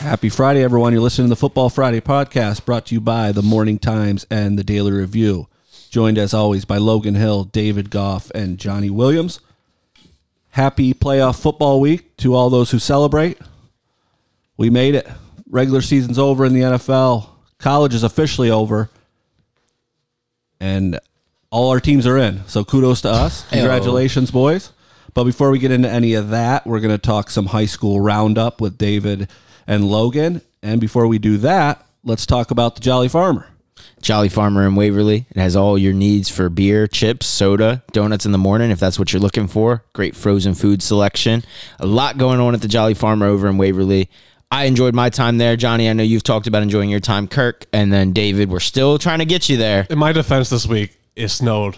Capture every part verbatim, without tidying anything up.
Happy Friday, everyone. You're listening to the Football Friday podcast, brought to you by The Morning Times and The Daily Review. Joined, as always, by Logan Hill, David Goff, and Johnny Williams. Happy playoff football week to all those who celebrate. We made it. Regular season's over in the N F L. College is officially over. And all our teams are in, so kudos to us. Congratulations, boys. But before we get into any of that, we're going to talk some high school roundup with David and Logan. And before we do that, let's talk about the Jolly Farmer. Jolly Farmer in Waverly. It has all your needs for beer, chips, soda, donuts in the morning, if that's what you're looking for. Great frozen food selection. A lot going on at the Jolly Farmer over in Waverly. I enjoyed my time there. Johnny, I know you've talked about enjoying your time. Kirk, and then David, we're still trying to get you there. In my defense this week, it snowed,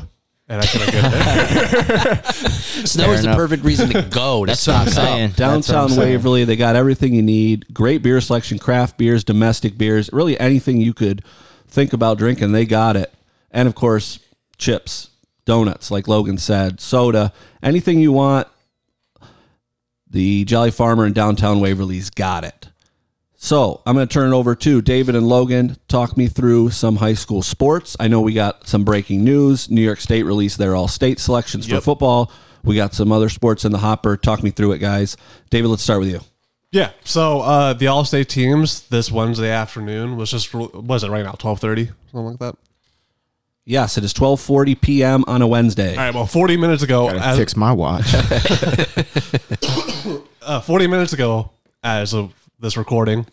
and I couldn't get there. Snow Fair is enough. The perfect reason to go. To That's what I'm saying. Downtown I'm saying. Waverly, they got everything you need. Great beer selection, craft beers, domestic beers, really anything you could think about drinking, they got it. And, of course, chips, donuts, like Logan said, soda, anything you want, the Jolly Farmer in downtown Waverly's got it. So I'm going to turn it over to David and Logan. Talk me through some high school sports. I know we got some breaking news. New York State released their all-state selections yep. for football. We got some other sports in the hopper. Talk me through it, guys. David, let's start with you. Yeah, so uh, the all-state teams this Wednesday afternoon was just, was it right now, twelve thirty, something like that? Yes, it is twelve forty p.m. on a Wednesday. All right, well, forty minutes ago. I gotta fix my watch. uh, forty minutes ago, as of this recording,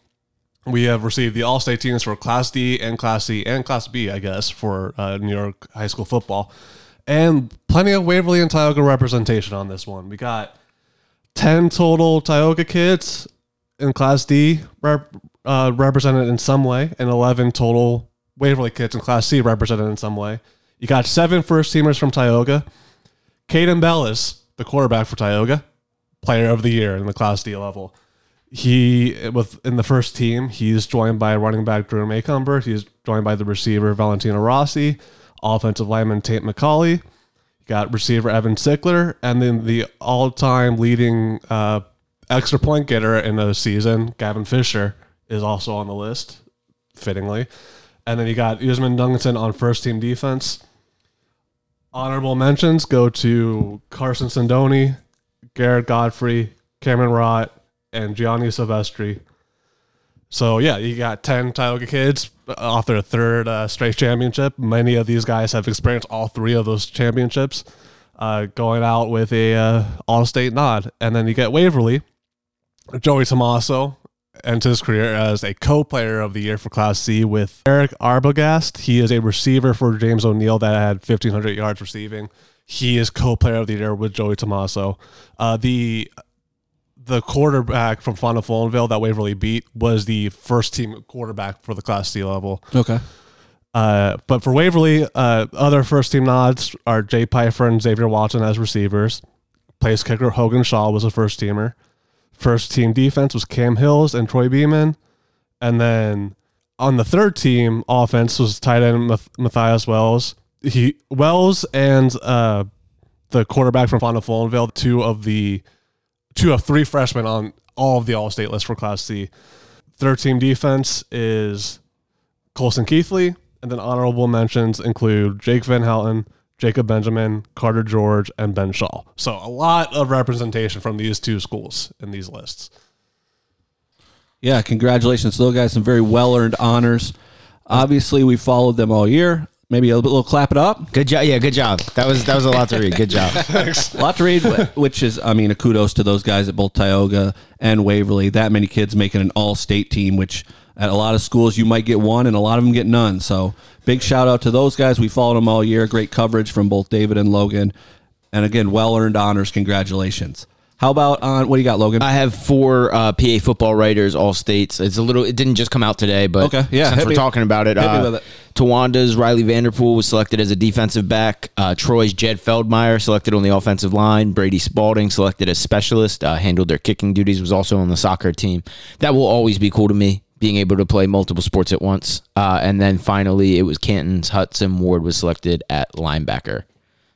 we have received the all-state teams for Class D and Class C and Class B, I guess, for uh, New York high school football. And plenty of Waverly and Tioga representation on this one. We got ten total Tioga kids in Class D rep- uh, represented in some way, and eleven total Waverly kids in Class C represented in some way. You got seven first-teamers from Tioga. Caden Bellis, the quarterback for Tioga, player of the year in the Class D level. He, with in the first team, he's joined by running back Drew McHumber. He's joined by the receiver Valentina Rossi, offensive lineman Tate McCauley. You got receiver Evan Sickler, and then the all-time leading uh, extra point getter in the season, Gavin Fisher, is also on the list, fittingly. And then you got Usman Dunginson on first-team defense. Honorable mentions go to Carson Sendoni, Garrett Godfrey, Cameron Rott, and Gianni Silvestri. So, yeah, you got ten Tioga kids off their third uh, straight championship. Many of these guys have experienced all three of those championships, uh, going out with a uh, all-state nod. And then you get Waverly. Joey Tommaso ends his career as a co-player of the year for Class C with Eric Arbogast. He is a receiver for James O'Neill that had fifteen hundred yards receiving. He is co-player of the year with Joey Tommaso. Uh, the... The quarterback from Fonda Follenville that Waverly beat was the first team quarterback for the Class C level. Okay. Uh, but for Waverly, uh, other first team nods are Jay Pfeiffer and Xavier Watson as receivers. Place kicker Hogan Shaw was a first teamer. First team defense was Cam Hills and Troy Beeman. And then on the third team offense was tight end Math- Matthias Wells. He Wells and uh, the quarterback from Fonda Follenville, two of the Two of three freshmen on all of the all-state list for Class C. Third team defense is Colson Keithley, and then honorable mentions include Jake Van Houten, Jacob Benjamin, Carter George, and Ben Shaw. So a lot of representation from these two schools in these lists. Yeah, congratulations. Those guys, some very well-earned honors. Obviously, we followed them all year. Maybe a little, little clap it up. Good job. Yeah, good job. That was that was a lot to read. Good job. Thanks. A lot to read, which is, I mean, a kudos to those guys at both Tioga and Waverly. That many kids making an all-state team, which at a lot of schools you might get one and a lot of them get none. So big shout-out to those guys. We followed them all year. Great coverage from both David and Logan. And, again, well-earned honors. Congratulations. How about on, what do you got, Logan? I have four uh, P A football writers, all states. It's a little, it didn't just come out today, but okay, yeah, since we're me, talking about it, uh, it. Towanda's Riley Vanderpool was selected as a defensive back. Uh, Troy's Jed Feldmeyer selected on the offensive line. Brady Spaulding selected as specialist, uh, handled their kicking duties, was also on the soccer team. That will always be cool to me, being able to play multiple sports at once. Uh, and then finally, it was Canton's Hudson Ward was selected at linebacker.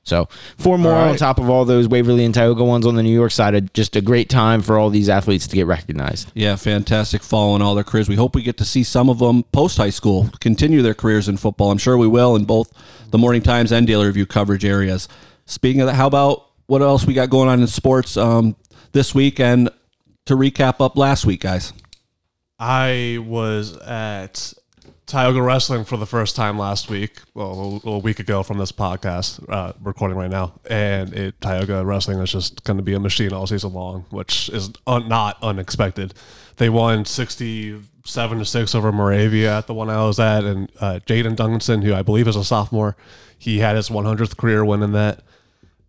So four more right. on top of all those Waverly and Tioga ones on the New York side. Just a great time for all these athletes to get recognized. Yeah, fantastic following all their careers. We hope we get to see some of them post-high school continue their careers in football. I'm sure we will in both the Morning Times and Daily Review coverage areas. Speaking of that, how about what else we got going on in sports um, this week? And to recap up last week, guys. I was at Tioga Wrestling for the first time last week, well, a week ago from this podcast, uh, recording right now, and it, Tioga Wrestling is just going to be a machine all season long, which is un- not unexpected. They won sixty-seven to six over Moravia at the one I was at, and uh, Jaden Dunginson, who I believe is a sophomore, he had his one hundredth career win in that.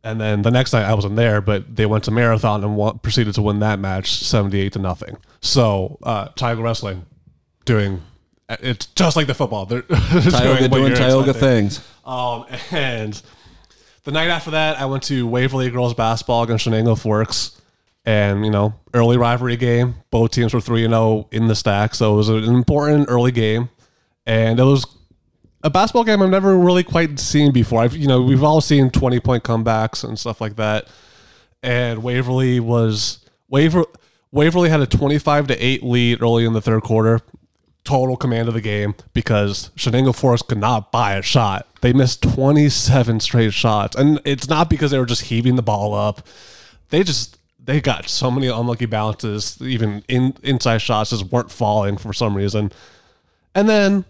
And then the next night I wasn't there, but they went to Marathon and won- proceeded to win that match seventy-eight to nothing. So uh, Tioga Wrestling doing... It's just like the football. They're Tioga doing, doing Tioga things. Um, and the night after that, I went to Waverly girls basketball against Shenango Works, and you know, early rivalry game. Both teams were three and zero in the stack, so it was an important early game. And it was a basketball game I've never really quite seen before. I've you know we've all seen twenty point comebacks and stuff like that. And Waverly was Waver Waverly had a twenty five to eight lead early in the third quarter. Total command of the game because Shenango Forest could not buy a shot. They missed twenty-seven straight shots. And it's not because they were just heaving the ball up. They just, they got so many unlucky bounces, even in, inside shots just weren't falling for some reason. And then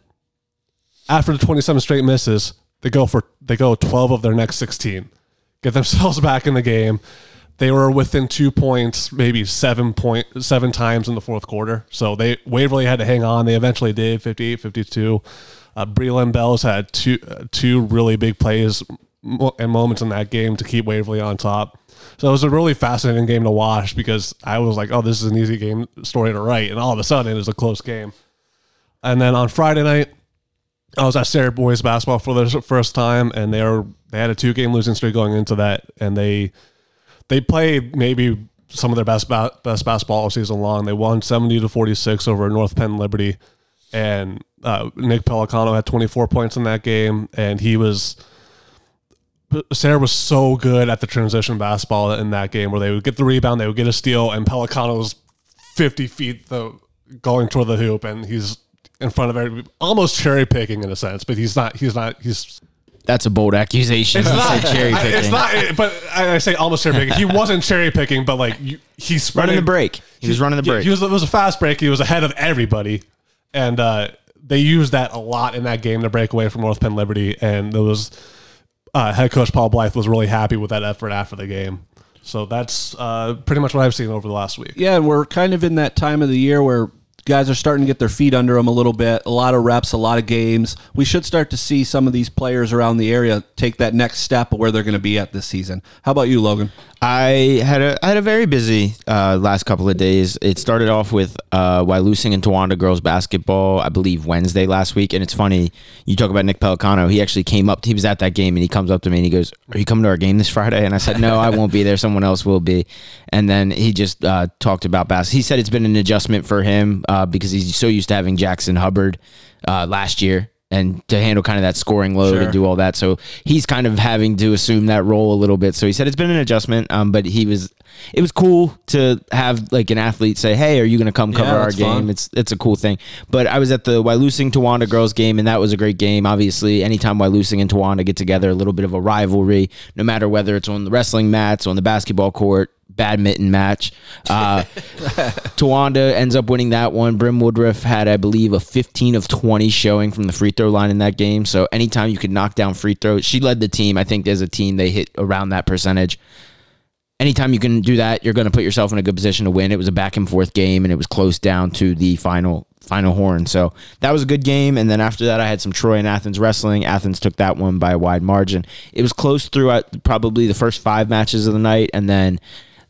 after the twenty-seven straight misses, they go for, they go twelve of their next sixteen, get themselves back in the game. They were within two points, maybe seven point seven times in the fourth quarter. So they Waverly had to hang on. They eventually did, fifty-eight fifty-two. Uh, Breland Bells had two uh, two really big plays and moments in that game to keep Waverly on top. So it was a really fascinating game to watch because I was like, oh, this is an easy game story to write. And all of a sudden, it was a close game. And then on Friday night, I was at Sayre boys basketball for the first time, and they were they had a two-game losing streak going into that, and they... They played maybe some of their best ba- best basketball all season long. They won seventy to forty-six over North Penn Liberty, and uh, Nick Pelicano had twenty-four points in that game, and he was Sayre was so good at the transition basketball in that game where they would get the rebound, they would get a steal, and Pelicano was fifty feet the, going toward the hoop, and he's in front of everybody, almost cherry picking in a sense, but he's not. He's not. He's That's a bold accusation. It's not cherry picking. It's not, but I say almost cherry picking. He wasn't cherry picking, but like you, he's sprinted, running the break. He, he was running the break. He was, it was a fast break. He was ahead of everybody, and uh, they used that a lot in that game to break away from North Penn Liberty. And it was uh, head coach Paul Blythe was really happy with that effort after the game. So that's uh, pretty much what I've seen over the last week. Yeah, and we're kind of in that time of the year where guys are starting to get their feet under them a little bit. A lot of reps, a lot of games. We should start to see some of these players around the area take that next step of where they're going to be at this season. How about you, Logan? I had a I had a very busy uh, last couple of days. It started off with uh, Wyalusing and Towanda girls basketball, I believe Wednesday last week. And it's funny, you talk about Nick Pelicano. He actually came up. He was at that game, and he comes up to me and he goes, "Are you coming to our game this Friday?" And I said, "No, I won't be there. Someone else will be." And then he just uh, talked about basketball. He said it's been an adjustment for him uh, because he's so used to having Jackson Hubbard uh, last year, and to handle kind of that scoring load sure. and do all that. So he's kind of having to assume that role a little bit. So he said it's been an adjustment, um, but he was, it was cool to have like an athlete say, "Hey, are you going to come cover yeah, our game?" Fun. It's it's a cool thing. But I was at the Wyalusing Towanda girls game, and that was a great game. Obviously, anytime Wyalusing and Towanda get together, a little bit of a rivalry, no matter whether it's on the wrestling mats, on the basketball court, badminton match. Uh, Towanda ends up winning that one. Brim Woodruff had, I believe, a fifteen of twenty showing from the free throw line in that game. So anytime you could knock down free throws, she led the team. I think as a team, they hit around that percentage. Anytime you can do that, you're going to put yourself in a good position to win. It was a back and forth game, and it was close down to the final final horn. So that was a good game. And then after that, I had some Troy and Athens wrestling. Athens took that one by a wide margin. It was close throughout probably the first five matches of the night, and then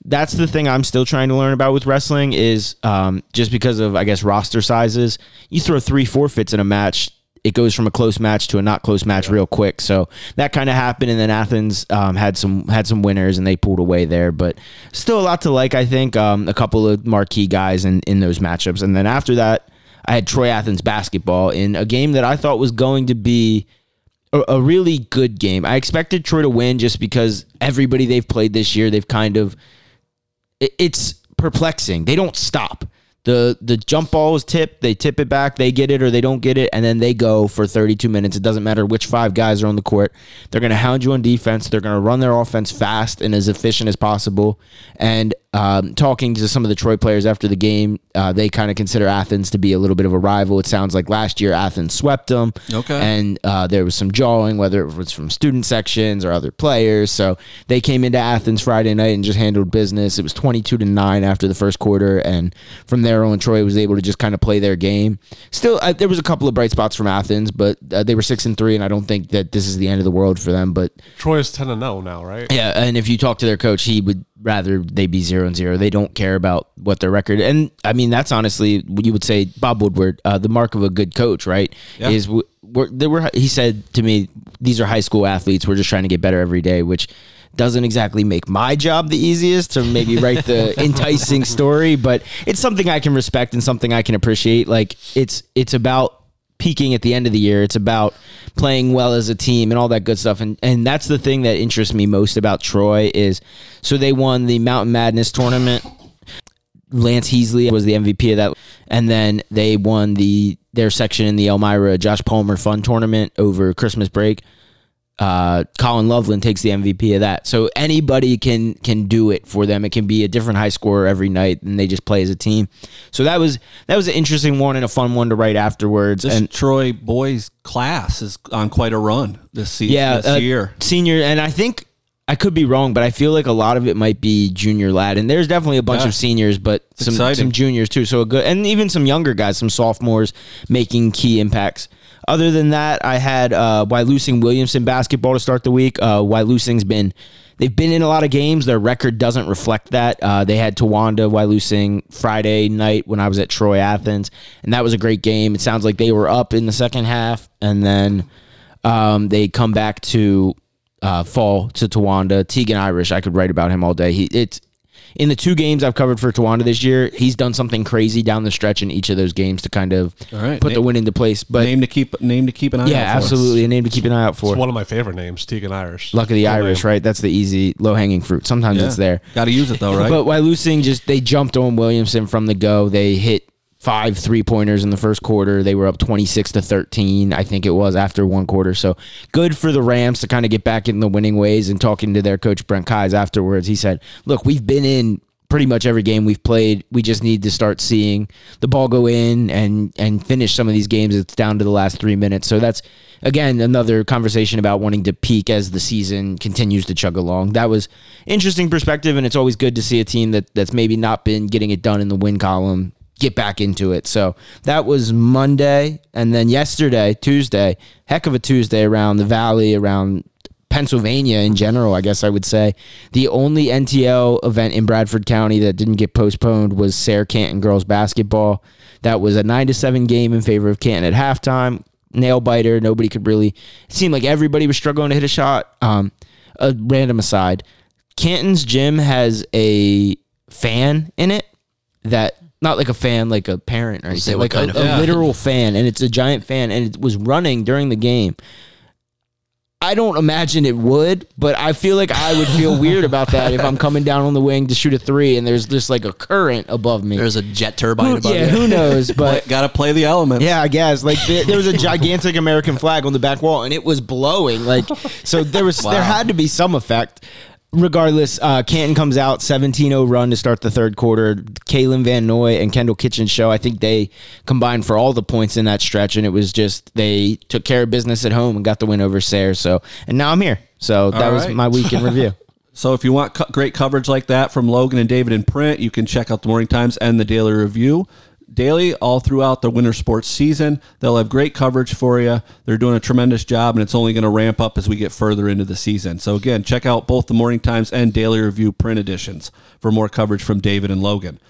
that's the thing I'm still trying to learn about with wrestling is um, just because of, I guess, roster sizes. You throw three forfeits in a match, it goes from a close match to a not close match yeah. real quick. So that kind of happened, and then Athens um, had some had some winners, and they pulled away there. But still a lot to like, I think, um, a couple of marquee guys in, in those matchups. And then after that, I had Troy Athens basketball in a game that I thought was going to be a, a really good game. I expected Troy to win just because everybody they've played this year, they've kind of, it, it's perplexing. They don't stop. The the jump ball is tipped, they tip it back, they get it or they don't get it, and then they go for thirty-two minutes. It doesn't matter which five guys are on the court. They're going to hound you on defense. They're going to run their offense fast and as efficient as possible. And um, talking to some of the Troy players after the game, uh, they kind of consider Athens to be a little bit of a rival. It sounds like last year Athens swept them. Okay. And uh, there was some jawing, whether it was from student sections or other players. So they came into Athens Friday night and just handled business. It was twenty-two to nine after the first quarter, and from there, and Troy was able to just kind of play their game. Still, uh, there was a couple of bright spots from Athens, but uh, they were six and three, and I don't think that this is the end of the world for them. But Troy is ten and zero now, right? Yeah, and if you talk to their coach, he would rather they be zero and zero. They don't care about what their record. And I mean, that's honestly, you would say Bob Woodward, uh, the mark of a good coach, right? Yeah. Is we're, they were. He said to me, "These are high school athletes. We're just trying to get better every day," which doesn't exactly make my job the easiest to maybe write the enticing story, but it's something I can respect and something I can appreciate. Like it's, it's about peaking at the end of the year. It's about playing well as a team and all that good stuff. And, and that's the thing that interests me most about Troy is, so they won the Mountain Madness tournament. Lance Heasley was the M V P of that. And then they won the, their section in the Elmira Josh Palmer Fun Tournament over Christmas break. Uh, Colin Loveland takes the M V P of that. So anybody can can do it for them. It can be a different high scorer every night, and they just play as a team. So that was that was an interesting one and a fun one to write afterwards. This and Troy boys class is on quite a run this season. Yeah, this uh, year senior, and I think I could be wrong, but I feel like a lot of it might be junior lad, and there's definitely a bunch yeah. of seniors, but it's some exciting. Some juniors too. So a good and even some younger guys, some sophomores making key impacts. Other than that, I had uh, Wyalusing Williamson basketball to start the week. Uh, Wyalusing's been, they've been in a lot of games. Their record doesn't reflect that. Uh, they had Towanda Wyalusing Friday night when I was at Troy Athens, and that was a great game. It sounds like they were up in the second half, and then um, they come back to uh, fall to Towanda. Tegan Irish, I could write about him all day. He it's. In the two games I've covered for Towanda this year, he's done something crazy down the stretch in each of those games to kind of right, put name, the win into place. But name to keep name to keep an eye yeah, out for. Yeah, absolutely. A name to keep an eye out for. It's one of my favorite names, Tegan Irish. Luck of the Good Irish, name. Right? That's the easy, low-hanging fruit. Sometimes yeah. it's there. Got to use it, though, right? But Wyalusing just, they jumped on Williamson from the go. They hit five three-pointers in the first quarter. They were up twenty-six to thirteen, I think it was, after one quarter. So good for the Rams to kind of get back in the winning ways. And talking to their coach, Brent Kies, afterwards, he said, look, we've been in pretty much every game we've played. We just need to start seeing the ball go in and and finish some of these games. It's down to the last three minutes. So that's, again, another conversation about wanting to peak as the season continues to chug along. That was interesting perspective, and it's always good to see a team that that's maybe not been getting it done in the win column get back into it. So that was Monday. And then yesterday, Tuesday, heck of a Tuesday around the Valley, around Pennsylvania in general, I guess I would say. The only N T L event in Bradford County that didn't get postponed was Sayre Canton girls basketball. That was a nine to seven game in favor of Canton at halftime. Nail biter. Nobody could really... It seemed like everybody was struggling to hit a shot. Um, a random aside. Canton's gym has a fan in it that... Not like a fan, like a parent or anything, like a, a literal fan, and it's a giant fan, and it was running during the game. I don't imagine it would, but I feel like I would feel weird about that if I'm coming down on the wing to shoot a three, and there's just like a current above me. There's a jet turbine who, above me. Yeah, you. Who knows? But gotta play the elements. Yeah, I guess. Like there, there was a gigantic American flag on the back wall, and it was blowing. Like so, there was wow. there had to be some effect. Regardless, uh, Canton comes out seventeen oh run to start the third quarter. Kaylin Van Noy and Kendall Kitchen show. I think they combined for all the points in that stretch, and it was just they took care of business at home and got the win over Sayre. So, and now I'm here. So that all right. was my week in review. So if you want co- great coverage like that from Logan and David in print, you can check out the Morning Times and the Daily Review. Daily all throughout the winter sports season. They'll have great coverage for you. They're doing a tremendous job, and it's only going to ramp up as we get further into the season. So, again, check out both the Morning Times and Daily Review print editions for more coverage from David and Logan.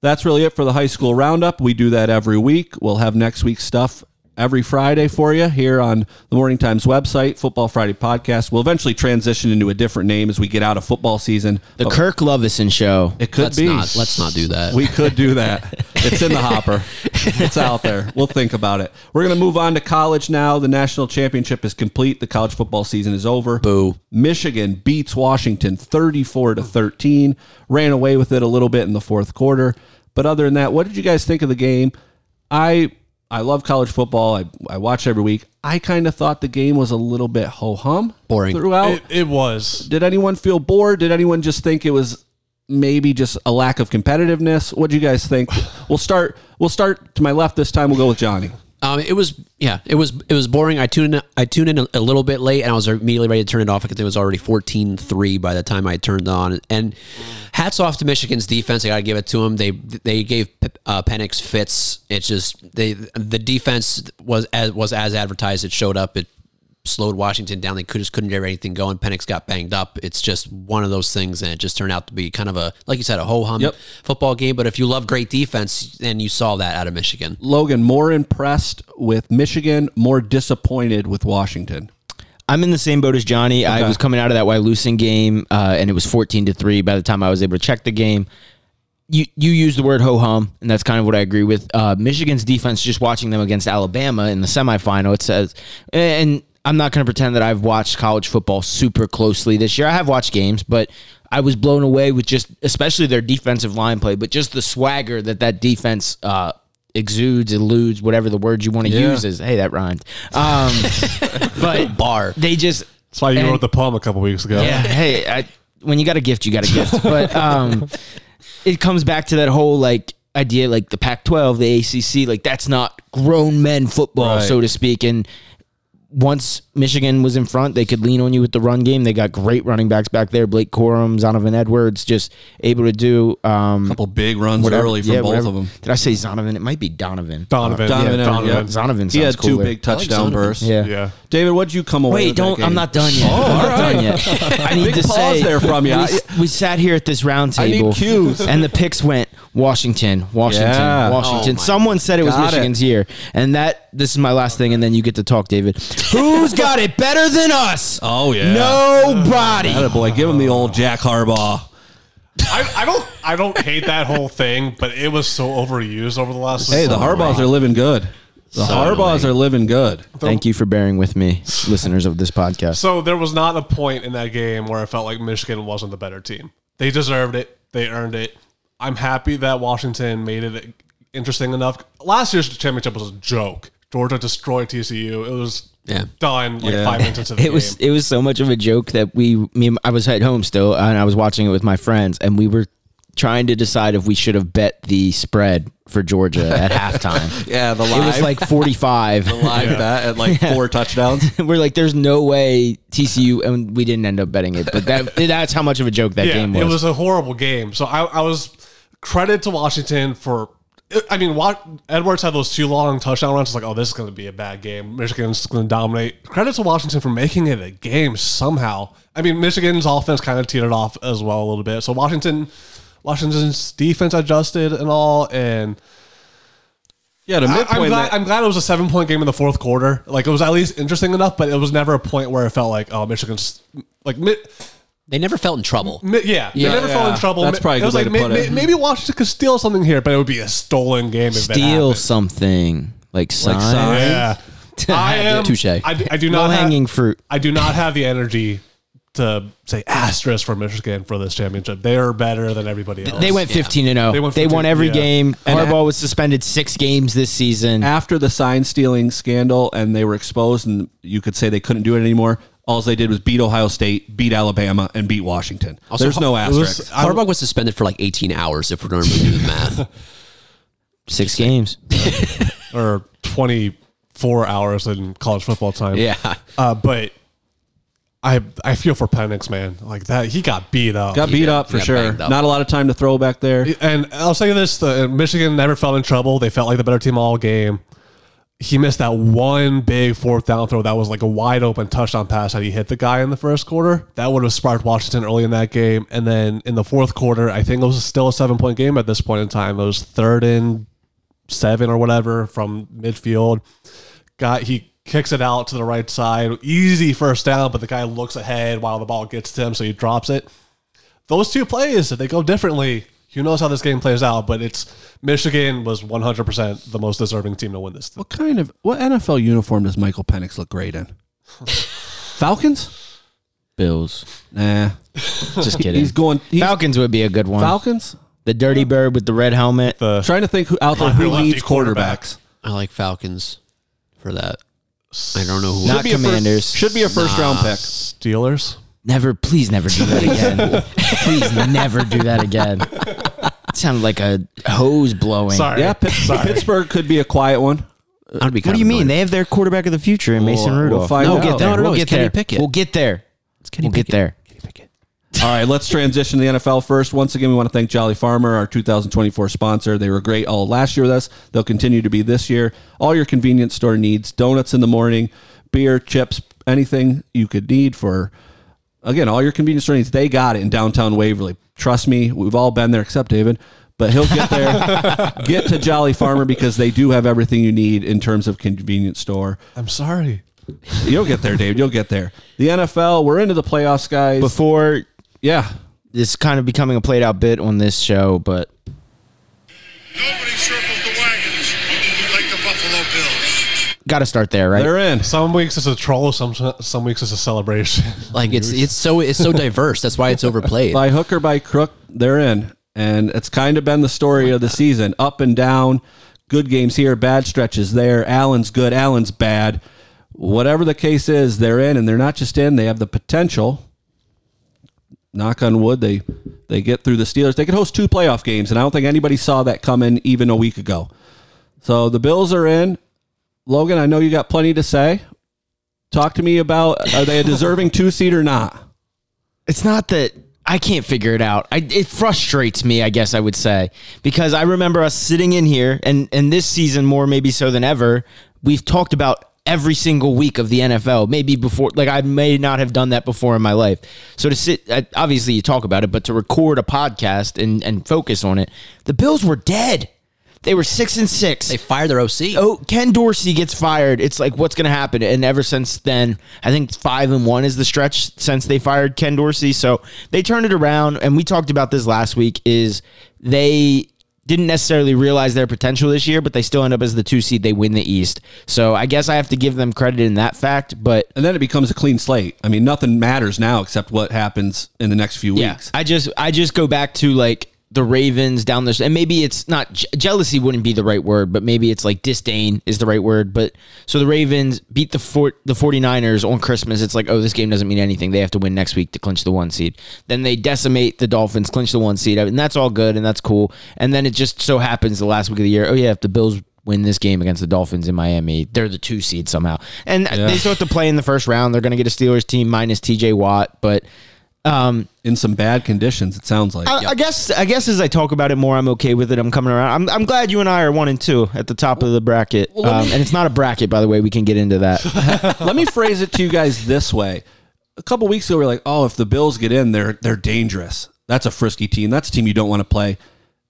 That's really it for the high school roundup. We do that every week. We'll have next week's stuff every Friday for you here on the Morning Times website, Football Friday podcast. We'll eventually transition into a different name as we get out of football season. The but Kirk Lovison Show. It could let's be. Not, let's not do that. We could do that. It's in the hopper. It's out there. We'll think about it. We're going to move on to college now. The national championship is complete. The college football season is over. Boo. Michigan beats Washington thirty-four to thirteen. Ran away with it a little bit in the fourth quarter. But other than that, what did you guys think of the game? I... I love college football. I, I watch every week. I kind of thought the game was a little bit ho-hum. Boring. Throughout. It, it was. Did anyone feel bored? Did anyone just think it was maybe just a lack of competitiveness? What do you guys think? We'll start We'll start to my left this time. We'll go with Johnny. Um, it was, yeah, it was it was boring. I tuned in, I tuned in a, a little bit late, and I was immediately ready to turn it off because it was already fourteen three by the time I turned on. And hats off to Michigan's defense. I got to give it to them. They they gave uh, Penix fits. It's just they the defense was as was as advertised. It showed up. It slowed Washington down. They could, just couldn't get anything going. Penix got banged up. It's just one of those things, and it just turned out to be kind of a, like you said, a ho-hum yep. football game. But if you love great defense, then you saw that out of Michigan. Logan, more impressed with Michigan, more disappointed with Washington. I'm in the same boat as Johnny. Okay. I was coming out of that Wyalusing game, uh, and it was fourteen to three by the time I was able to check the game. You you use the word ho-hum, and that's kind of what I agree with. Uh, Michigan's defense, just watching them against Alabama in the semifinal, it says, and I'm not going to pretend that I've watched college football super closely this year. I have watched games, but I was blown away with just, especially their defensive line play, but just the swagger that that defense uh, exudes, eludes, whatever the word you want to yeah. use is. Hey, that rhymed. Um, but bar. They just. That's why you and, wrote the poem a couple weeks ago. Yeah. Hey, I, when you got a gift, you got a gift. But um, it comes back to that whole like idea, like the Pac twelve, the A C C, like that's not grown men football, right. so to speak, and. Once Michigan was in front, they could lean on you with the run game. They got great running backs back there. Blake Corum, Zonovan Edwards, just able to do um, a couple big runs whatever, early from yeah, both whatever. of them. Did I say Zonovan? It might be Donovan. Donovan. Uh, Donovan. Yeah, Donovan. Yeah. Donovan sounds he had cooler. Two big touchdown like bursts. Yeah. yeah. David, what'd you come away Wait, with don't. That game? I'm not done yet. Oh, I'm not right. done yet. I need big to pause say there from you. We, we sat here at this round table. I need cues. And the picks went Washington, Washington, yeah. Washington. Oh Someone God. Said it was got Michigan's it. Year, and that this is my last thing, and then you get to talk, David. Who's got it better than us? Oh, yeah. Nobody. Oh, boy, give him the old Jack Harbaugh. I, I don't I don't hate that whole thing, but it was so overused over the last Hey, the Harbaughs are living good. The so Harbaughs are living good. Thank you for bearing with me, listeners of this podcast. So there was not a point in that game where I felt like Michigan wasn't the better team. They deserved it. They earned it. I'm happy that Washington made it interesting enough. Last year's championship was a joke. Georgia destroyed T C U. It was yeah. done like yeah. five minutes into the it game. Was, it was so much of a joke that we, me, I was at home still, and I was watching it with my friends, and we were trying to decide if we should have bet the spread for Georgia at halftime. Yeah, the live. It was like forty-five. The live yeah. bet at like yeah. four touchdowns. We're like, there's no way T C U, and we didn't end up betting it, but that that's how much of a joke that yeah, game was. It was a horrible game. So I, I was credit to Washington for... I mean, Edwards had those two long touchdown runs. It's like, oh, this is going to be a bad game. Michigan's going to dominate. Credit to Washington for making it a game somehow. I mean, Michigan's offense kind of teed it off as well a little bit. So Washington, Washington's defense adjusted and all. And yeah, to midpoint, I, I'm, glad, that, I'm glad it was a seven-point game in the fourth quarter. Like, it was at least interesting enough, but it was never a point where it felt like, oh, Michigan's like. Mid, They never felt in trouble. Yeah, yeah they never yeah. felt in trouble. That's probably a good way like, to put may, it. Maybe Washington could steal something here, but it would be a stolen game. If steal something like signs. Like signs. Yeah, I am. Touche. I, I do not have, hanging fruit. I do not have the energy to say asterisk for Michigan for this championship. They are better than everybody else. They went fifteen yeah. and zero. They, went fifteen, they won every yeah. game. Harbaugh was suspended six games this season after the sign stealing scandal, and they were exposed. And you could say they couldn't do it anymore. All they did was beat Ohio State, beat Alabama, and beat Washington. Also, there's no asterisk. Harbaugh was suspended for like eighteen hours if we're going to do the math. Six games. Or twenty-four hours in college football time. Yeah. Uh, but I I feel for Penix, man. Like that, he got beat up. Got beat up for sure. Not a lot of time to throw back there. And I'll say this, the, Michigan never felt in trouble. They felt like the better team all game. He missed that one big fourth down throw that was like a wide open touchdown pass that he hit the guy in the first quarter. That would have sparked Washington early in that game. And then in the fourth quarter, I think it was still a seven-point game at this point in time. It was third and seven or whatever from midfield. guy, he kicks it out to the right side. Easy first down, but the guy looks ahead while the ball gets to him, so he drops it. Those two plays, if they go differently, who knows how this game plays out, but it's Michigan was one hundred percent the most deserving team to win this. What kind of, what N F L uniform does Michael Penix look great in? Falcons? Bills. Nah. Just kidding. He's going. He's, Falcons would be a good one. Falcons? The dirty bird with the red helmet. The trying to think who out there who leads quarterbacks. I like Falcons for that. I don't know who. Not Commanders. First, should be a first nah. round pick. Steelers. Never, please never do that again. Please never do that again. It sounded like a hose blowing. Sorry. Yeah, Pitt, Sorry. Pittsburg could be a quiet one. I'd be what do you annoyed. mean? They have their quarterback of the future in Mason we'll, Rudolph. We'll no, we'll get there. No, no, no, we'll get there. We'll get there. It's Kenny we'll Pickett. get there. All right, let's transition to the N F L first. Once again, we want to thank Jolly Farmer, our two thousand twenty-four sponsor. They were great all last year with us. They'll continue to be this year. All your convenience store needs, donuts in the morning, beer, chips, anything you could need for, again, all your convenience store needs. They got it in downtown Waverly. Trust me, we've all been there except David, but he'll get there. Get to Jolly Farmer because they do have everything you need in terms of convenience store. I'm sorry. You'll get there, Dave. You'll get there. The N F L, we're into the playoffs, guys. Before... Yeah. It's kind of becoming a played out bit on this show, but. Nobody circles the wagons like the Buffalo Bills. Got to start there, right? They're in. Some weeks it's a troll, some some weeks it's a celebration. Like it's it's so it's so diverse. That's why it's overplayed. By hook or by crook, they're in. And it's kind of been the story of the season. Up and down, good games here, bad stretches there. Allen's good, Allen's bad. Whatever the case is, they're in, and they're not just in, they have the potential. Knock on wood, they they get through the Steelers. They could host two playoff games, and I don't think anybody saw that coming even a week ago. So the Bills are in. Logan, I know you got plenty to say. Talk to me about, are they a deserving two-seed or not? It's not that I can't figure it out. I, it frustrates me, I guess I would say, because I remember us sitting in here, and, and this season more maybe so than ever, we've talked about every single week of the N F L, maybe before, like I may not have done that before in my life. So to sit, obviously you talk about it, but to record a podcast and, and focus on it, the Bills were dead. They were six and six. They fired their O C. Oh, Ken Dorsey gets fired. It's like, what's going to happen? And ever since then, I think five and one is the stretch since they fired Ken Dorsey. So they turned it around, and we talked about this last week, is they didn't necessarily realize their potential this year, but they still end up as the two seed. They win the East. So I guess I have to give them credit in that fact. But and then it becomes a clean slate. I mean, nothing matters now except what happens in the next few yeah, weeks. I just I just go back to like the Ravens down this, and maybe it's not jealousy wouldn't be the right word, but maybe it's like disdain is the right word. But so the Ravens beat the four, the 49ers on Christmas. It's like, oh, this game doesn't mean anything. They have to win next week to clinch the one seed. Then they decimate the Dolphins, clinch the one seed. And that's all good, and that's cool. And then it just so happens the last week of the year, oh, yeah, if the Bills win this game against the Dolphins in Miami, they're the two seed somehow. And yeah. they still have to play in the first round. They're going to get a Steelers team minus T J Watt, but... Um, in some bad conditions, it sounds like. I, yep. I guess. I guess as I talk about it more, I'm okay with it. I'm coming around. I'm. I'm glad you and I are one and two at the top of the bracket. Well, um, me, and it's not a bracket, by the way. We can get into that. Let me phrase it to you guys this way: a couple weeks ago, we were like, "Oh, if the Bills get in, they're they're dangerous. That's a frisky team. That's a team you don't want to play."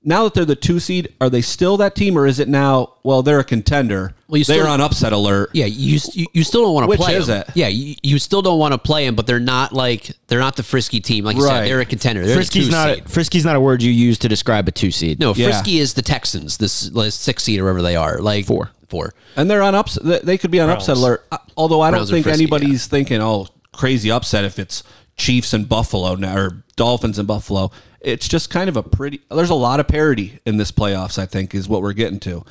Now that they're the two seed, are they still that team, or is it now? Well, they're a contender. Well, you still, they're on upset alert. Yeah, you you, you still don't want to play them. Which is it? Yeah, you, you still don't want to play them, but they're not like they're not the frisky team. Like you right. said, they're a contender. They're frisky's the not a, frisky's not a word you use to describe a two seed. No, frisky yeah. is the Texans, this like, six seed or wherever they are, like four, four, and they're on upset. They could be on Browns. upset alert. Although I Browns don't think frisky, anybody's yeah. thinking, oh, crazy upset if it's Chiefs and Buffalo now, or Dolphins and Buffalo. It's just kind of a pretty... There's a lot of parity in this playoffs, I think, is what we're getting to.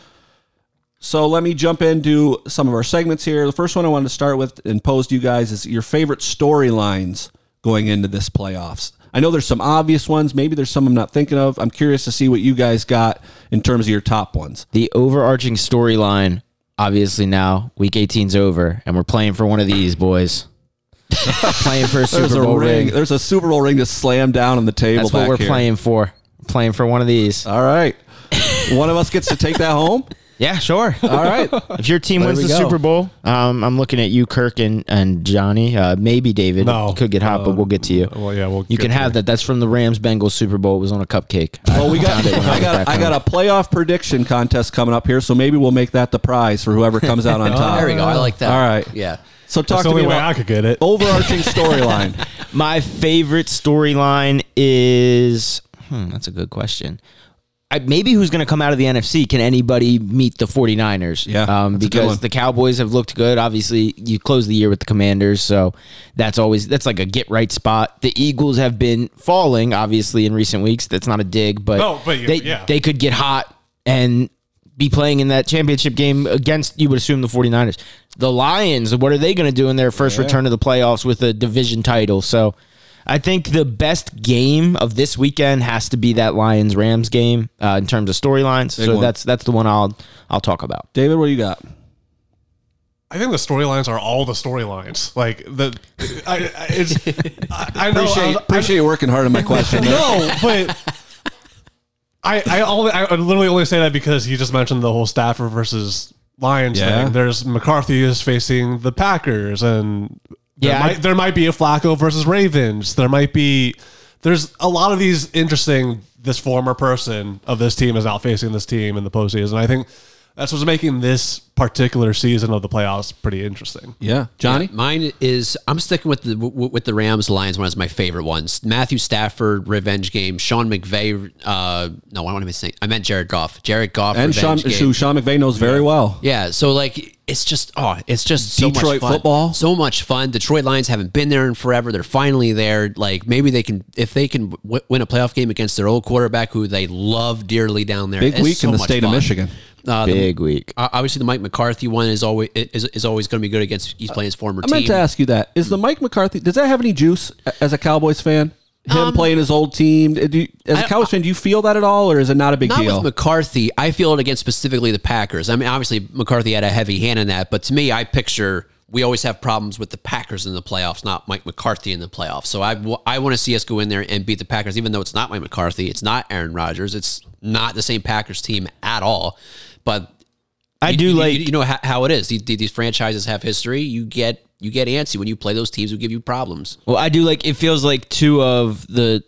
So let me jump into some of our segments here. The first one I wanted to start with and pose to you guys is your favorite storylines going into this playoffs. I know there's some obvious ones. Maybe there's some I'm not thinking of. I'm curious to see what you guys got in terms of your top ones. The overarching storyline, obviously now, week eighteen's over, and we're playing for one of these, boys. Playing for a Super there's Bowl a ring. ring. There's a Super Bowl ring to slam down on the table. That's what back we're here. playing for. Playing for one of these. All right. One of us gets to take that home. Yeah, sure. All right. If your team there wins the go. Super Bowl, um, I'm looking at you, Kirk, and, and Johnny. Uh, maybe David. No. You could get hot, uh, but we'll get to you. Well, yeah, we'll You can have that. That's from the Rams-Bengals Super Bowl. It was on a cupcake. Well, we got, I, got I got a playoff prediction contest coming up here, so maybe we'll make that the prize for whoever comes out on top. Oh, there we go. I like that. All right. Yeah. So talk That's to the only me way about I could get it. Overarching storyline. My favorite storyline is... Hmm, that's a good question. I, maybe who's going to come out of the N F C? Can anybody meet the 49ers? Yeah, um, because the Cowboys have looked good. Obviously, you close the year with the Commanders, so that's always that's like a get right spot. The Eagles have been falling, obviously, in recent weeks. That's not a dig, but, no, but you, they yeah. they could get hot and be playing in that championship game against, you would assume, the 49ers. The Lions, what are they going to do in their first yeah. return to the playoffs with a division title? So I think the best game of this weekend has to be that Lions-Rams game uh, in terms of storylines. So one. that's that's the one I'll I'll talk about. David, what do you got? I think the storylines are all the storylines. Like the, I, I, it's, I, I know, appreciate I, appreciate I, you working hard on my question. No, but I I, only, I literally only say that because you just mentioned the whole Stafford versus Lions yeah. thing. There's McCarthy is facing the Packers and. There, yeah, might, I, there might be a Flacco versus Ravens. There might be, there's a lot of these interesting, this former person of this team is out facing this team in the postseason. I think that's what's making this particular season of the playoffs pretty interesting. Yeah. Johnny? Yeah, mine is, I'm sticking with the with the Rams Lions one as my favorite ones. Matthew Stafford, revenge game. Sean McVay, uh, no, I don't even say, I meant Jared Goff. Jared Goff, and revenge Sean, game. Who Sean McVay knows very yeah. well. Yeah, so like, It's just oh, it's just so Detroit much fun. Football. So much fun. Detroit Lions haven't been there in forever. They're finally there. Like maybe they can if they can w- win a playoff game against their old quarterback, who they love dearly down there. Big it's week so in the state fun. Of Michigan. Uh, Big the, week. Uh, obviously, the Mike McCarthy one is always is, is always going to be good against. He's playing his former. I team. I meant to ask you that. Is the Mike McCarthy? Does that have any juice as a Cowboys fan? Him um, playing his old team. Do you, as a Cowboys fan, do you feel that at all, or is it not a big not deal? Not with McCarthy. I feel it against specifically the Packers. I mean, obviously, McCarthy had a heavy hand in that, but to me, I picture we always have problems with the Packers in the playoffs, not Mike McCarthy in the playoffs. So I, I want to see us go in there and beat the Packers, even though it's not Mike McCarthy. It's not Aaron Rodgers. It's not the same Packers team at all. But I you, do you, like... You, you know how, how it is. These, these franchises have history. You get... You get antsy when you play those teams who give you problems. Well, I do like, it feels like two of the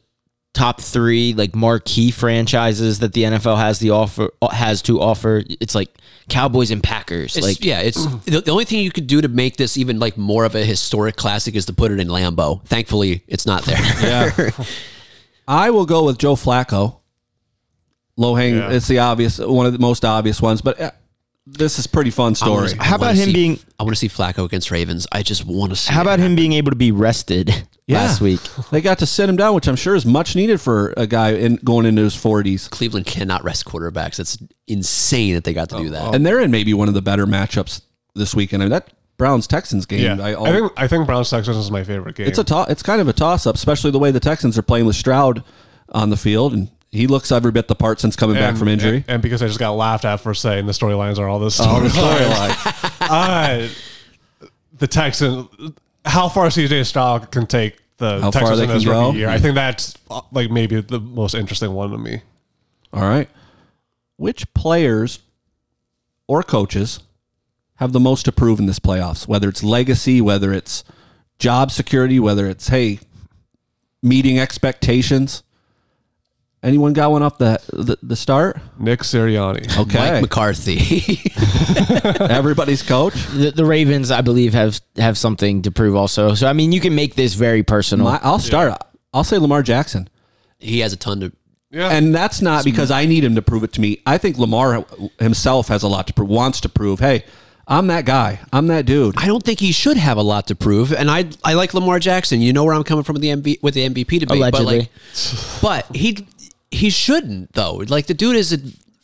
top three like marquee franchises that the N F L has the offer has to offer. It's like Cowboys and Packers. It's, like, yeah, it's the, the only thing you could do to make this even like more of a historic classic is to put it in Lambeau. Thankfully, it's not there. Yeah. I will go with Joe Flacco. Low hanging. Yeah. It's the obvious, one of the most obvious ones, but. This is pretty fun story. Just, how about him see, being... I want to see Flacco against Ravens. I just want to see... How about him being able to be rested yeah. last week? They got to sit him down, which I'm sure is much needed for a guy in, going into his forties. Cleveland cannot rest quarterbacks. It's insane that they got to oh, do that. Oh. And they're in maybe one of the better matchups this weekend. I mean, that Browns-Texans game... Yeah. I, always, I think I think Browns-Texans is my favorite game. It's a to, It's kind of a toss-up, especially the way the Texans are playing with Stroud on the field and... He looks every bit the part since coming and, back from injury. And, and because I just got laughed at for saying the storylines are all this storylines. Oh, the, story uh, the Texans, how far C J Stroud can take the how Texans in this rookie year. I think that's like maybe the most interesting one to me. All right. Which players or coaches have the most to prove in this playoffs? Whether it's legacy, whether it's job security, whether it's, hey, meeting expectations. Anyone got one off the, the, the start? Nick Sirianni. Okay. Mike McCarthy. Everybody's coach. The, the Ravens, I believe, have have something to prove also. So, I mean, you can make this very personal. My, I'll start. Yeah. I'll say Lamar Jackson. He has a ton to... Yeah. And that's not because I need him to prove it to me. I think Lamar himself has a lot to prove, wants to prove, hey... I'm that guy. I'm that dude. I don't think he should have a lot to prove, and I I like Lamar Jackson. You know where I'm coming from with the M V, with the M V P debate, allegedly. But, like, but he he shouldn't though. Like the dude is a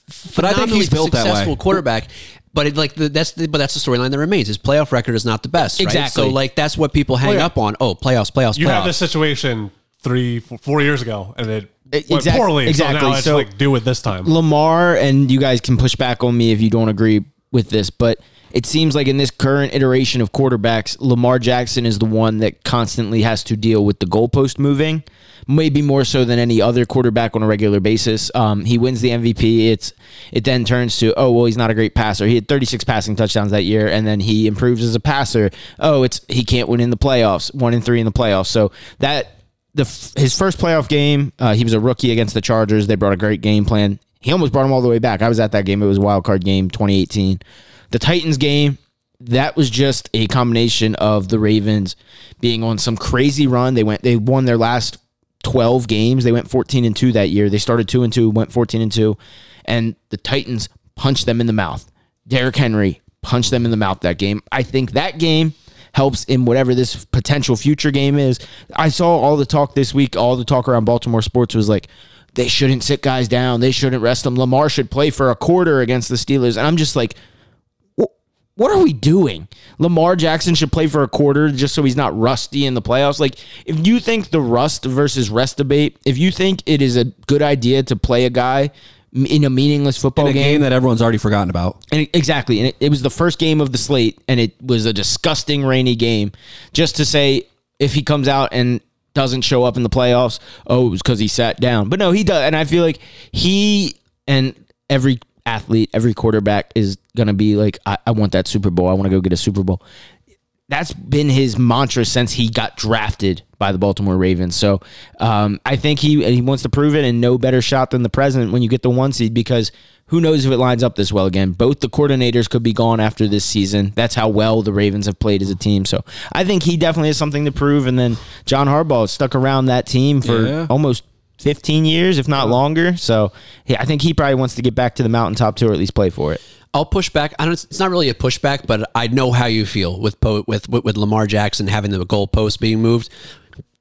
phenomenally successful quarterback. But it, like the, that's the, but that's the storyline that remains. His playoff record is not the best. Exactly. Right? So like that's what people hang well, yeah. up on. Oh, playoffs, playoffs. You playoffs. Have this situation three, four, four years ago, and it. It went exactly, poorly. Exactly. So now so it's like do it this time. Lamar, and you guys can push back on me if you don't agree with this, but. it seems like in this current iteration of quarterbacks, Lamar Jackson is the one that constantly has to deal with the goalpost moving, maybe more so than any other quarterback on a regular basis. Um, he wins the M V P. It's It then turns to, oh, well, he's not a great passer. He had thirty-six passing touchdowns that year, and then he improves as a passer. Oh, it's he can't win in the playoffs, one and three in the playoffs. So that the his first playoff game, uh, he was a rookie against the Chargers. They brought a great game plan. He almost brought him all the way back. I was at that game. It was a wild card game, twenty eighteen. The Titans game, that was just a combination of the Ravens being on some crazy run. They went, they won their last twelve games. They went fourteen and two that year. They started two and two, went fourteen and two, and the Titans punched them in the mouth. Derrick Henry punched them in the mouth that game. I think that game helps in whatever this potential future game is. I saw all the talk this week, all the talk around Baltimore sports was like, they shouldn't sit guys down. They shouldn't rest them. Lamar should play for a quarter against the Steelers. And I'm just like, what are we doing? Lamar Jackson should play for a quarter just so he's not rusty in the playoffs. Like, if you think the rust versus rest debate, if you think it is a good idea to play a guy in a meaningless football game. In a game, game that everyone's already forgotten about. And it, exactly. And it, it was the first game of the slate, and it was a disgusting, rainy game. Just to say, if he comes out and doesn't show up in the playoffs, oh, it was because he sat down. But no, he does. And I feel like he and every athlete, every quarterback is going to be like, I-, I want that Super Bowl. I want to go get a Super Bowl. That's been his mantra since he got drafted by the Baltimore Ravens. So um, I think he he wants to prove it, and no better shot than the president when you get the one seed, because who knows if it lines up this well again. Both the coordinators could be gone after this season. That's how well the Ravens have played as a team. So I think he definitely has something to prove. And then John Harbaugh stuck around that team for yeah. almost fifteen years, if not longer. So yeah, I think he probably wants to get back to the mountaintop too, or at least play for it. I'll push back. I don't. It's not really a pushback, but I know how you feel with with with Lamar Jackson having the goalpost being moved.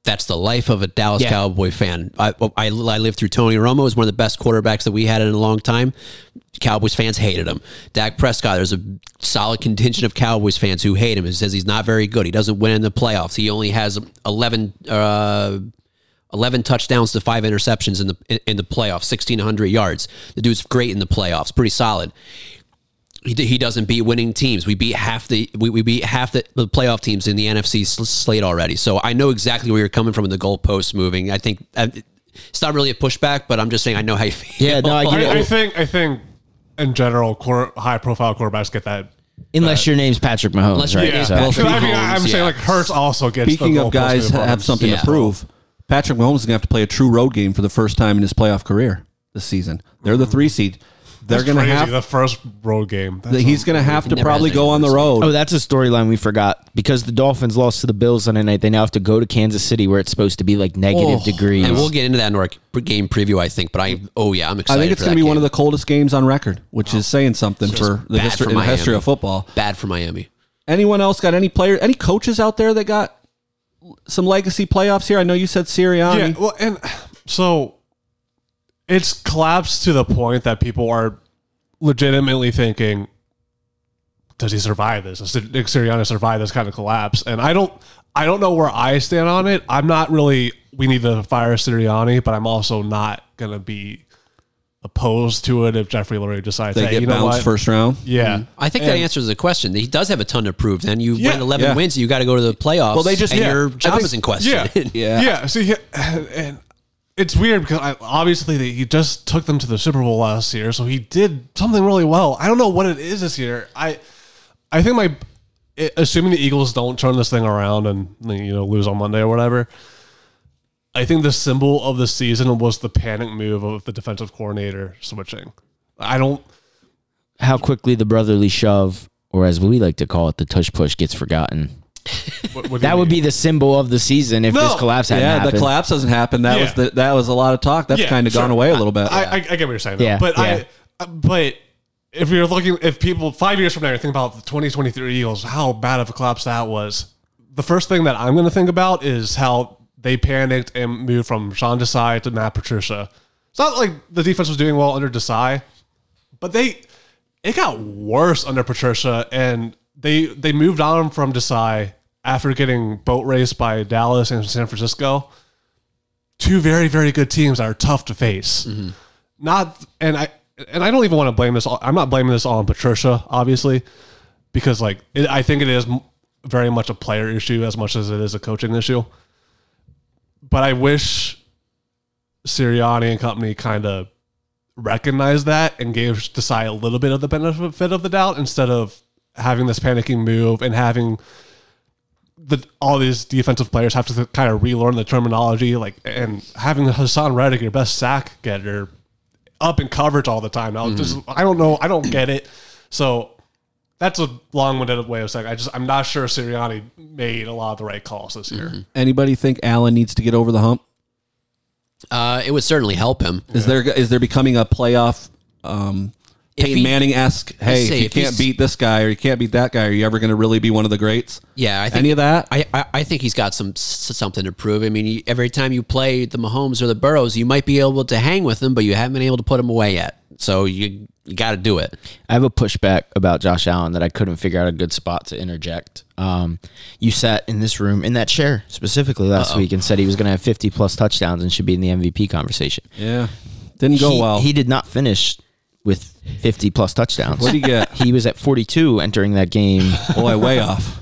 That's the life of a Dallas yeah. Cowboy fan. I, I I lived through Tony Romo. It was one of the best quarterbacks that we had in a long time. Cowboys fans hated him. Dak Prescott, there's a solid contingent of Cowboys fans who hate him. It says he's not very good. He doesn't win in the playoffs. He only has eleven. Uh, eleven touchdowns to five interceptions in the in the playoffs, sixteen hundred yards. The dude's great in the playoffs, pretty solid. He, he doesn't beat winning teams. We beat half the we, we beat half the, the playoff teams in the N F C slate already. So I know exactly where you're coming from in the goalposts moving. I think uh, it's not really a pushback, but I'm just saying I know how you feel. Yeah, no, I, get I, I think I think in general, quarter, high profile quarterbacks get that. Unless but, your name's Patrick Mahomes, unless right? Yeah. So. Well, so I mean, I'm yeah. saying like Hurts also gets. Speaking the of guys have something yeah. to prove. Patrick Mahomes is going to have to play a true road game for the first time in his playoff career this season. They're the three seed. They're going to have the first road game. That's he's going to have to probably go on the road. Oh, that's a storyline we forgot, because the Dolphins lost to the Bills Sunday night. They now have to go to Kansas City, where it's supposed to be like negative oh, degrees. And we'll get into that in our game preview, I think. But I, oh yeah, I'm excited. I think it's going to be game. One of the coldest games on record, which oh, is saying something for the history, for the history of football. Bad for Miami. Anyone else got any players, any coaches out there that got some legacy playoffs here? I know you said Sirianni. Yeah, well, and so it's collapsed to the point that people are legitimately thinking, does he survive this? Does Nick Sirianni survive this kind of collapse? And I don't I don't know where I stand on it. I'm not really, we need to fire Sirianni, but I'm also not going to be opposed to it if Jeffrey Lurie decides they hey, get you know bounced what? First round. Yeah, mm-hmm. I think and that answers the question. He does have a ton to prove. Then you yeah, win eleven yeah. wins, you got to go to the playoffs. Well, they just and yeah. your job think, is in question. Yeah, yeah. yeah. So yeah, and, and it's weird because I, obviously they, he just took them to the Super Bowl last year, so he did something really well. I don't know what it is this year. I, I think my, it, assuming the Eagles don't turn this thing around and you know lose on Monday or whatever. I think the symbol of the season was the panic move of the defensive coordinator switching. I don't... How quickly the brotherly shove, or as we like to call it, the tush push, gets forgotten. What, what that mean? Would be the symbol of the season if no. this collapse hadn't yeah, happened. Yeah, the collapse doesn't happen. That yeah. was the, that was a lot of talk. That's yeah, kind of sure. gone away a little bit. I, I, I get what you're saying, though. Yeah, but, yeah. I, but if you're looking... If people five years from now, you think about the twenty twenty-three Eagles, how bad of a collapse that was, the first thing that I'm going to think about is how... They panicked and moved from Sean Desai to Matt Patricia. It's not like the defense was doing well under Desai, but they it got worse under Patricia, and they they moved on from Desai after getting boat raced by Dallas and San Francisco. Two very, very good teams that are tough to face. Mm-hmm. Not and I and I don't even want to blame this. I'm not blaming this all on Patricia, obviously, because like it, I think it is very much a player issue as much as it is a coaching issue. But I wish Sirianni and company kind of recognized that and gave Desai a little bit of the benefit of the doubt instead of having this panicking move and having the all these defensive players have to kind of relearn the terminology, like, and having Hassan Reddick, your best sack getter, up in coverage all the time. Now, mm-hmm. just I don't know, I don't get it. So that's a long-winded way of saying I just I'm not sure Sirianni made a lot of the right calls this year. Mm-hmm. Anybody think Allen needs to get over the hump? Uh, it would certainly help him. Is yeah. there is there becoming a playoff um, Peyton Manning-esque? Hey, if you if can't beat this guy or you can't beat that guy, are you ever going to really be one of the greats? Yeah, I think, any of that? I, I I think he's got some something to prove. I mean, every time you play the Mahomes or the Burrows, you might be able to hang with them, but you haven't been able to put them away yet. So you you got to do it. I have a pushback about Josh Allen that I couldn't figure out a good spot to interject. Um, you sat in this room, in that chair specifically last Uh-oh. week, and said he was going to have fifty-plus touchdowns and should be in the M V P conversation. Yeah. Didn't go he, well. He did not finish with fifty-plus touchdowns. What did he get? He was at forty-two entering that game. Boy, way off.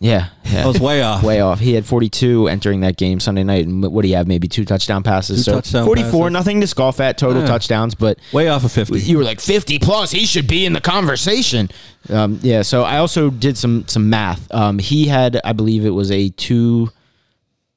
Yeah. yeah. That was way off. Way off. He had forty-two entering that game Sunday night, and what do you have, maybe two touchdown passes? Two so touchdown forty-four, passes. Nothing to scoff at, total yeah. touchdowns, but... way off of fifty. You were like, fifty-plus, he should be in the conversation. Um, yeah, so I also did some some math. Um, he had, I believe it was a two...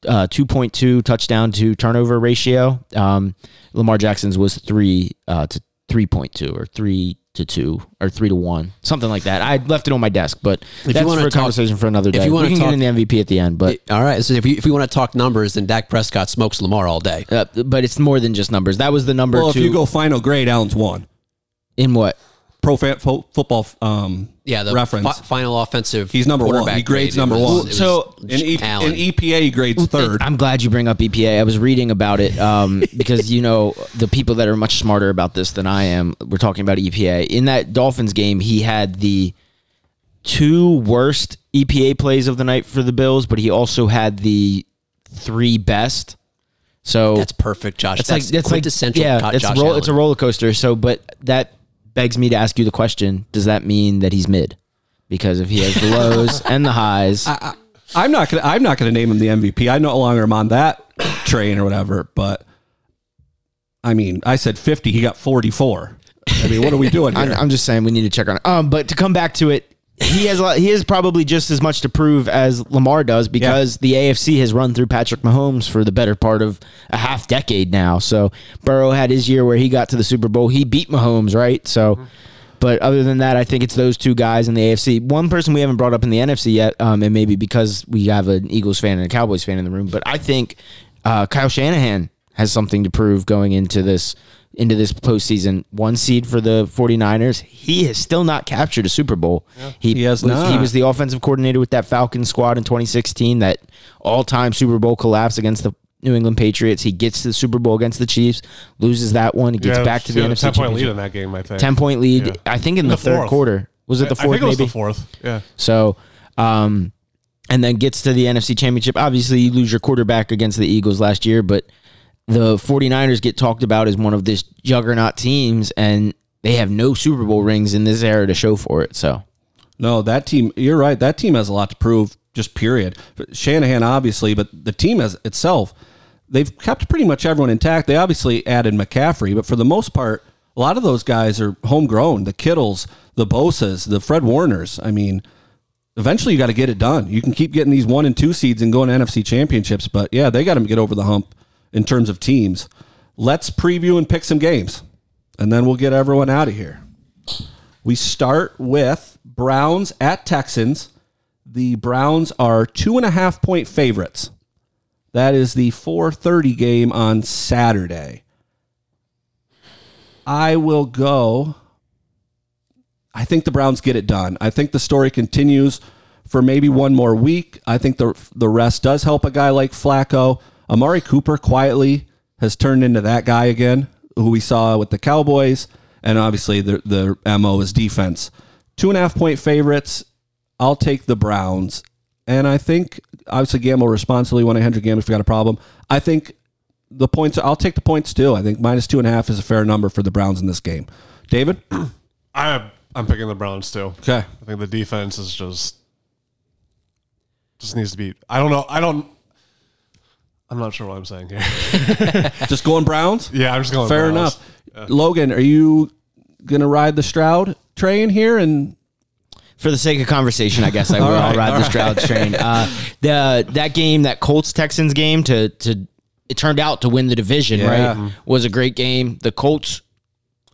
Uh, two point two touchdown to turnover ratio. Um, Lamar Jackson's was three uh, to three point two or three to two or three to one, something like that. I left it on my desk, but if that's you want for to a talk, conversation for another day. If you want we to can talk, get in the M V P at the end. But it, all right, so if we, if we want to talk numbers, then Dak Prescott smokes Lamar all day. Uh, but it's more than just numbers. That was the number well, two. Well, if you go final grade, Allen's one. In what? Pro fan, fo- football um, yeah, the reference. F- final offensive He's number one. He grades grade. number was, one. So in, e- in E P A, he grades third. I'm glad you bring up E P A. I was reading about it um, because, you know, the people that are much smarter about this than I am, we're talking about E P A. In that Dolphins game, he had the two worst E P A plays of the night for the Bills, but he also had the three best. So that's perfect, Josh. That's, that's like that's quintessential. Like, yeah, it's, Josh ro- it's a roller coaster. So, but that begs me to ask you the question, does that mean that he's mid? Because if he has the lows and the highs... I, I, I'm not gonna I'm not gonna name him the M V P. I no longer am on that train or whatever, but I mean, I said fifty, he got forty-four. I mean, what are we doing here? I'm, I'm just saying we need to check on it. Um, but to come back to it, he has he has probably just as much to prove as Lamar does because yeah. the A F C has run through Patrick Mahomes for the better part of a half decade now. So Burrow had his year where he got to the Super Bowl. He beat Mahomes, right? So, mm-hmm. but other than that, I think it's those two guys in the A F C. One person we haven't brought up in the N F C yet, um, and maybe because we have an Eagles fan and a Cowboys fan in the room, but I think uh, Kyle Shanahan has something to prove going into this into this postseason. One seed for the 49ers. He has still not captured a Super Bowl. Yeah, he, he, has was, not. He was the offensive coordinator with that Falcons squad in twenty sixteen, that all-time Super Bowl collapse against the New England Patriots. He gets to the Super Bowl against the Chiefs, loses that one, he gets yeah, back to the N F C Championship. ten-point lead in that game, I think. ten-point lead, yeah. I think in, in the, the third quarter. Was it the fourth, maybe? I think it was maybe? the fourth, yeah. So, um, and then gets to the N F C Championship. Obviously, you lose your quarterback against the Eagles last year, but the 49ers get talked about as one of this juggernaut teams, and they have no Super Bowl rings in this era to show for it. So, no, that team, you're right. That team has a lot to prove, just period. Shanahan, obviously, but the team as itself, they've kept pretty much everyone intact. They obviously added McCaffrey, but for the most part, a lot of those guys are homegrown. The Kittles, the Bosas, the Fred Warners. I mean, eventually you got to get it done. You can keep getting these one and two seeds and going to N F C championships, but yeah, they got to get over the hump. In terms of teams, let's preview and pick some games, and then we'll get everyone out of here. We start with Browns at Texans. The Browns are two and a half point favorites. That is the four thirty game on Saturday. I will go. I think the Browns get it done. I think the story continues for maybe one more week. I think the the rest does help a guy like Flacco. Amari Cooper quietly has turned into that guy again, who we saw with the Cowboys, and obviously the, the M O is defense. Two and a half point favorites, I'll take the Browns. And I think, obviously, gamble responsibly, one eight hundred gamble if you got a problem. I think the points, I'll take the points too. I think minus two and a half is a fair number for the Browns in this game. David? I I'm picking the Browns too. Okay. I think the defense is just just needs to be. I don't know. I don't. I'm not sure what I'm saying here. Just going Browns? Yeah, I'm just going Fair Browns. Fair enough. Yeah. Logan, are you going to ride the Stroud train here? And for the sake of conversation, I guess I will right, ride the right. Stroud train. Uh, the That game, that Colts-Texans game, to to it turned out to win the division, yeah. right? Was a great game. The Colts,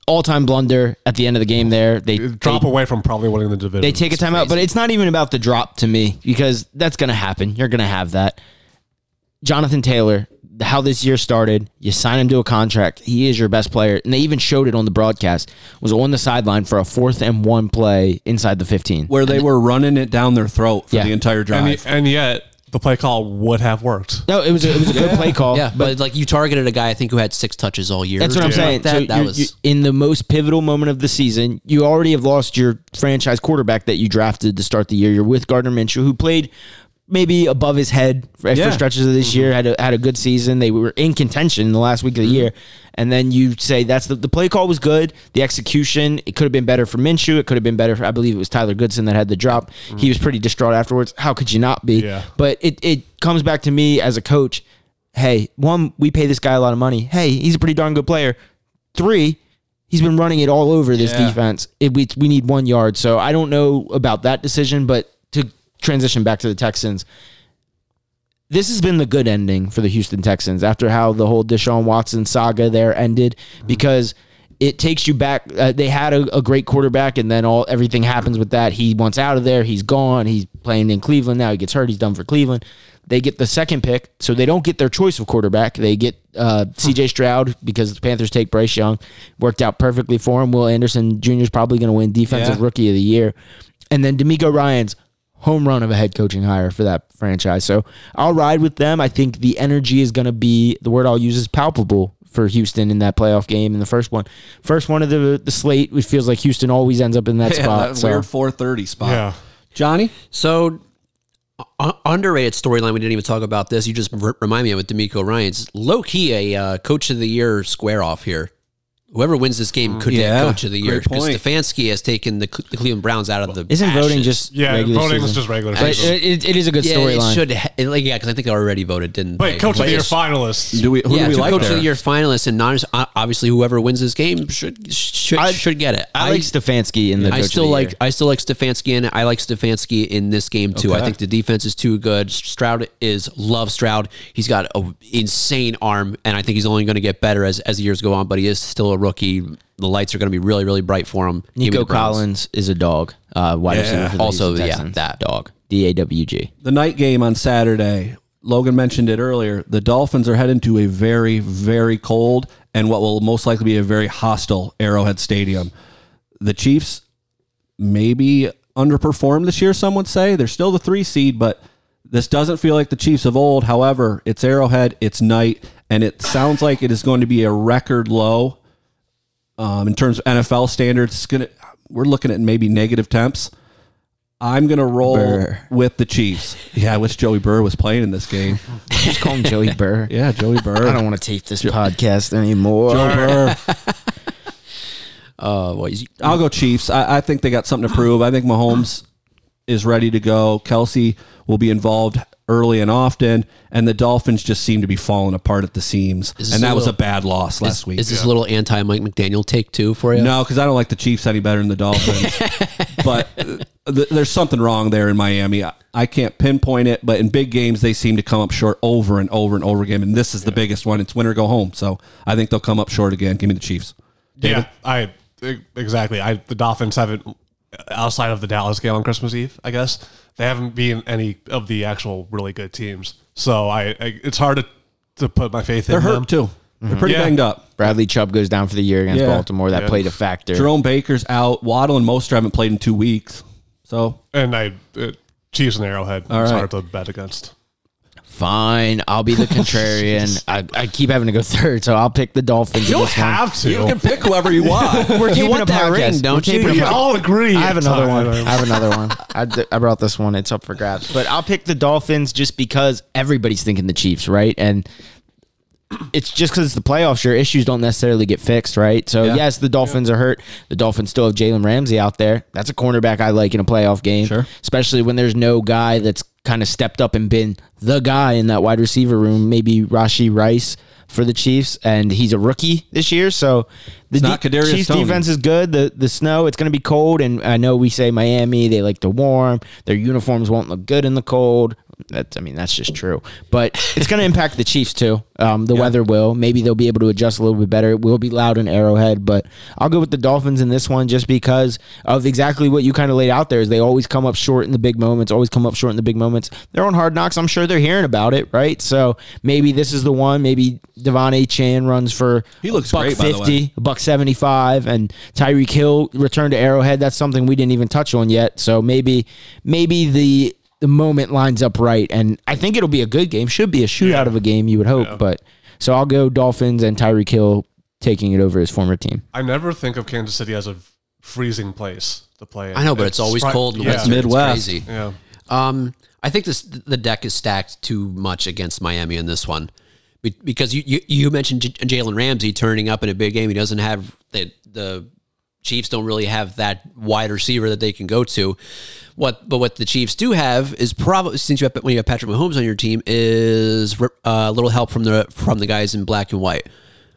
all-time blunder at the end of the game there. They drop they, away from probably winning the division. They take it's a timeout, but it's not even about the drop to me, because that's going to happen. You're going to have that. Jonathan Taylor, how this year started, you sign him to a contract. He is your best player. And they even showed it on the broadcast. Was on the sideline for a fourth and one play inside the fifteen. Where they and were running it down their throat for yeah. the entire drive. And, and yet, the play call would have worked. No, it was a, it was a yeah. good play call. Yeah, but, but like you targeted a guy, I think, who had six touches all year. That's what I'm yeah. saying. That, so that was... you, in the most pivotal moment of the season, you already have lost your franchise quarterback that you drafted to start the year. You're with Gardner Minshew, who played... maybe above his head for yeah. stretches of this mm-hmm. year, had a, had a good season. They were in contention in the last week of the mm-hmm. year. And then you say that's the, the play call was good. The execution, it could have been better for Minshew. It could have been better for, I believe it was Tyler Goodson that had the drop. Mm-hmm. He was pretty distraught afterwards. How could you not be? Yeah. But it, it comes back to me as a coach. Hey, one, we pay this guy a lot of money. Hey, he's a pretty darn good player. Three, he's been running it all over this yeah. defense. It, we, we need one yard. So I don't know about that decision, but to transition back to the Texans. This has been the good ending for the Houston Texans after how the whole Deshaun Watson saga there ended, because it takes you back. Uh, they had a, a great quarterback, and then all everything happens with that. He wants out of there. He's gone. He's playing in Cleveland now. He gets hurt. He's done for Cleveland. They get the second pick, so they don't get their choice of quarterback. They get uh, C J Stroud because the Panthers take Bryce Young. Worked out perfectly for him. Will Anderson Junior is probably going to win Defensive yeah. Rookie of the Year. And then D'Amico Ryan's home run of a head coaching hire for that franchise. So I'll ride with them. I think the energy is going to be, the word I'll use is palpable for Houston in that playoff game in the first one. First one of the, the slate, it feels like Houston always ends up in that yeah, spot. That so. Weird four thirty spot. Yeah. Johnny? So uh, underrated storyline. We didn't even talk about this. You just r- remind me of it, D'Amico Ryan's. Low-key, a uh, coach of the year square-off here. Whoever wins this game could yeah, get coach of the year, because Stefanski has taken the, the Cleveland Browns out of the. Isn't ashes. voting just yeah? Regular voting season. is just regular. But it, it, it is a good yeah, storyline. It should it, like yeah, because I think they already voted, didn't Wait, they? Wait, coach but of the year finalists. Do we? Who yeah, do we like? Coach there? of the year finalists, and non, obviously whoever wins this game should should, I, should get it. I, I like Stefanski in the. I still coach of the like year. I still like Stefanski in it. I like Stefanski in this game too. Okay. I think the defense is too good. Stroud is love Stroud. He's got an insane arm, and I think he's only going to get better as as the years go on. But he is still a rookie. The lights are going to be really, really bright for him. Nico Collins is a dog. Uh, wide yeah. receiver for the also, yeah, that dog. D A W G. The night game on Saturday, Logan mentioned it earlier, the Dolphins are heading to a very, very cold and what will most likely be a very hostile Arrowhead Stadium. The Chiefs maybe underperformed this year, some would say. They're still the three seed, but this doesn't feel like the Chiefs of old. However, it's Arrowhead, it's night, and it sounds like it is going to be a record low. Um, in terms of N F L standards, it's gonna, we're looking at maybe negative temps. I'm going to roll Burr. with the Chiefs. Yeah, I wish Joey Burr was playing in this game. Just call him Joey Burr. Yeah, Joey Burr. I don't want to tape this jo- podcast anymore. Joey Burr. uh, well, I'll go Chiefs. I, I think they got something to prove. I think Mahomes is ready to go. Kelsey will be involved early and often, and the Dolphins just seem to be falling apart at the seams, and that was a bad loss last week. Is this a little anti-Mike McDaniel take two for you? No, because I don't like the Chiefs any better than the Dolphins, but th- there's something wrong there in Miami. I-, I can't pinpoint it, but in big games, they seem to come up short over and over and over again, and this is the yeah. biggest one. It's win or go home, so I think they'll come up short again. Give me the Chiefs. David? Yeah, I exactly. I The Dolphins haven't, outside of the Dallas game on Christmas Eve, I guess, they haven't been any of the actual really good teams. So I, I it's hard to, to put my faith They're in them. They're hurt too. Mm-hmm. They're pretty yeah. banged up. Bradley Chubb goes down for the year against yeah. Baltimore. That yeah. played a factor. Jerome Baker's out. Waddle and Mostert haven't played in two weeks. So And I uh, Chiefs and Arrowhead. All it's right. hard to bet against. Fine. I'll be the contrarian. I, I keep having to go third, so I'll pick the Dolphins. You don't have to. You can pick whoever you want. We're keeping you want a that ring, don't We're you? We all agree. I have another time. one. I have another one. I, d- I brought this one. It's up for grabs. But I'll pick the Dolphins just because everybody's thinking the Chiefs, right? And it's just because it's the playoffs, your issues don't necessarily get fixed, right? So, yeah. yes, the Dolphins yeah. are hurt. The Dolphins still have Jalen Ramsey out there. That's a cornerback I like in a playoff game, sure. especially when there's no guy that's kind of stepped up and been the guy in that wide receiver room, maybe Rashee Rice for the Chiefs, and he's a rookie this year. So the de- Chiefs Tony. defense is good. The the snow, it's going to be cold, and I know we say Miami, they like the warm. Their uniforms won't look good in the cold. That's, I mean, that's just true. But it's going to impact the Chiefs, too. Um, the yeah. weather will. Maybe they'll be able to adjust a little bit better. It will be loud in Arrowhead, but I'll go with the Dolphins in this one just because of exactly what you kind of laid out there is they always come up short in the big moments, always come up short in the big moments. They're on Hard Knocks. I'm sure they're hearing about it, right? So maybe this is the one. Maybe Devon A. Chan runs for he looks a buck great, fifty, a buck seventy-five, and Tyreek Hill returned to Arrowhead. That's something we didn't even touch on yet. So maybe, maybe the... the moment lines up right, and I think it'll be a good game. Should be a shootout yeah. of a game, you would hope. Yeah. But so I'll go Dolphins and Tyreek Hill taking it over his former team. I never think of Kansas City as a freezing place to play. I know, but it's, it's always pri- cold in the yeah. Midwest. It's crazy. Yeah. Um, I think this the deck is stacked too much against Miami in this one, Be- because you you, you mentioned J- Jalen Ramsey turning up in a big game. He doesn't have the the. Chiefs don't really have that wide receiver that they can go to. What, but what the Chiefs do have is probably since you have when you have Patrick Mahomes on your team is a uh, little help from the from the guys in black and white.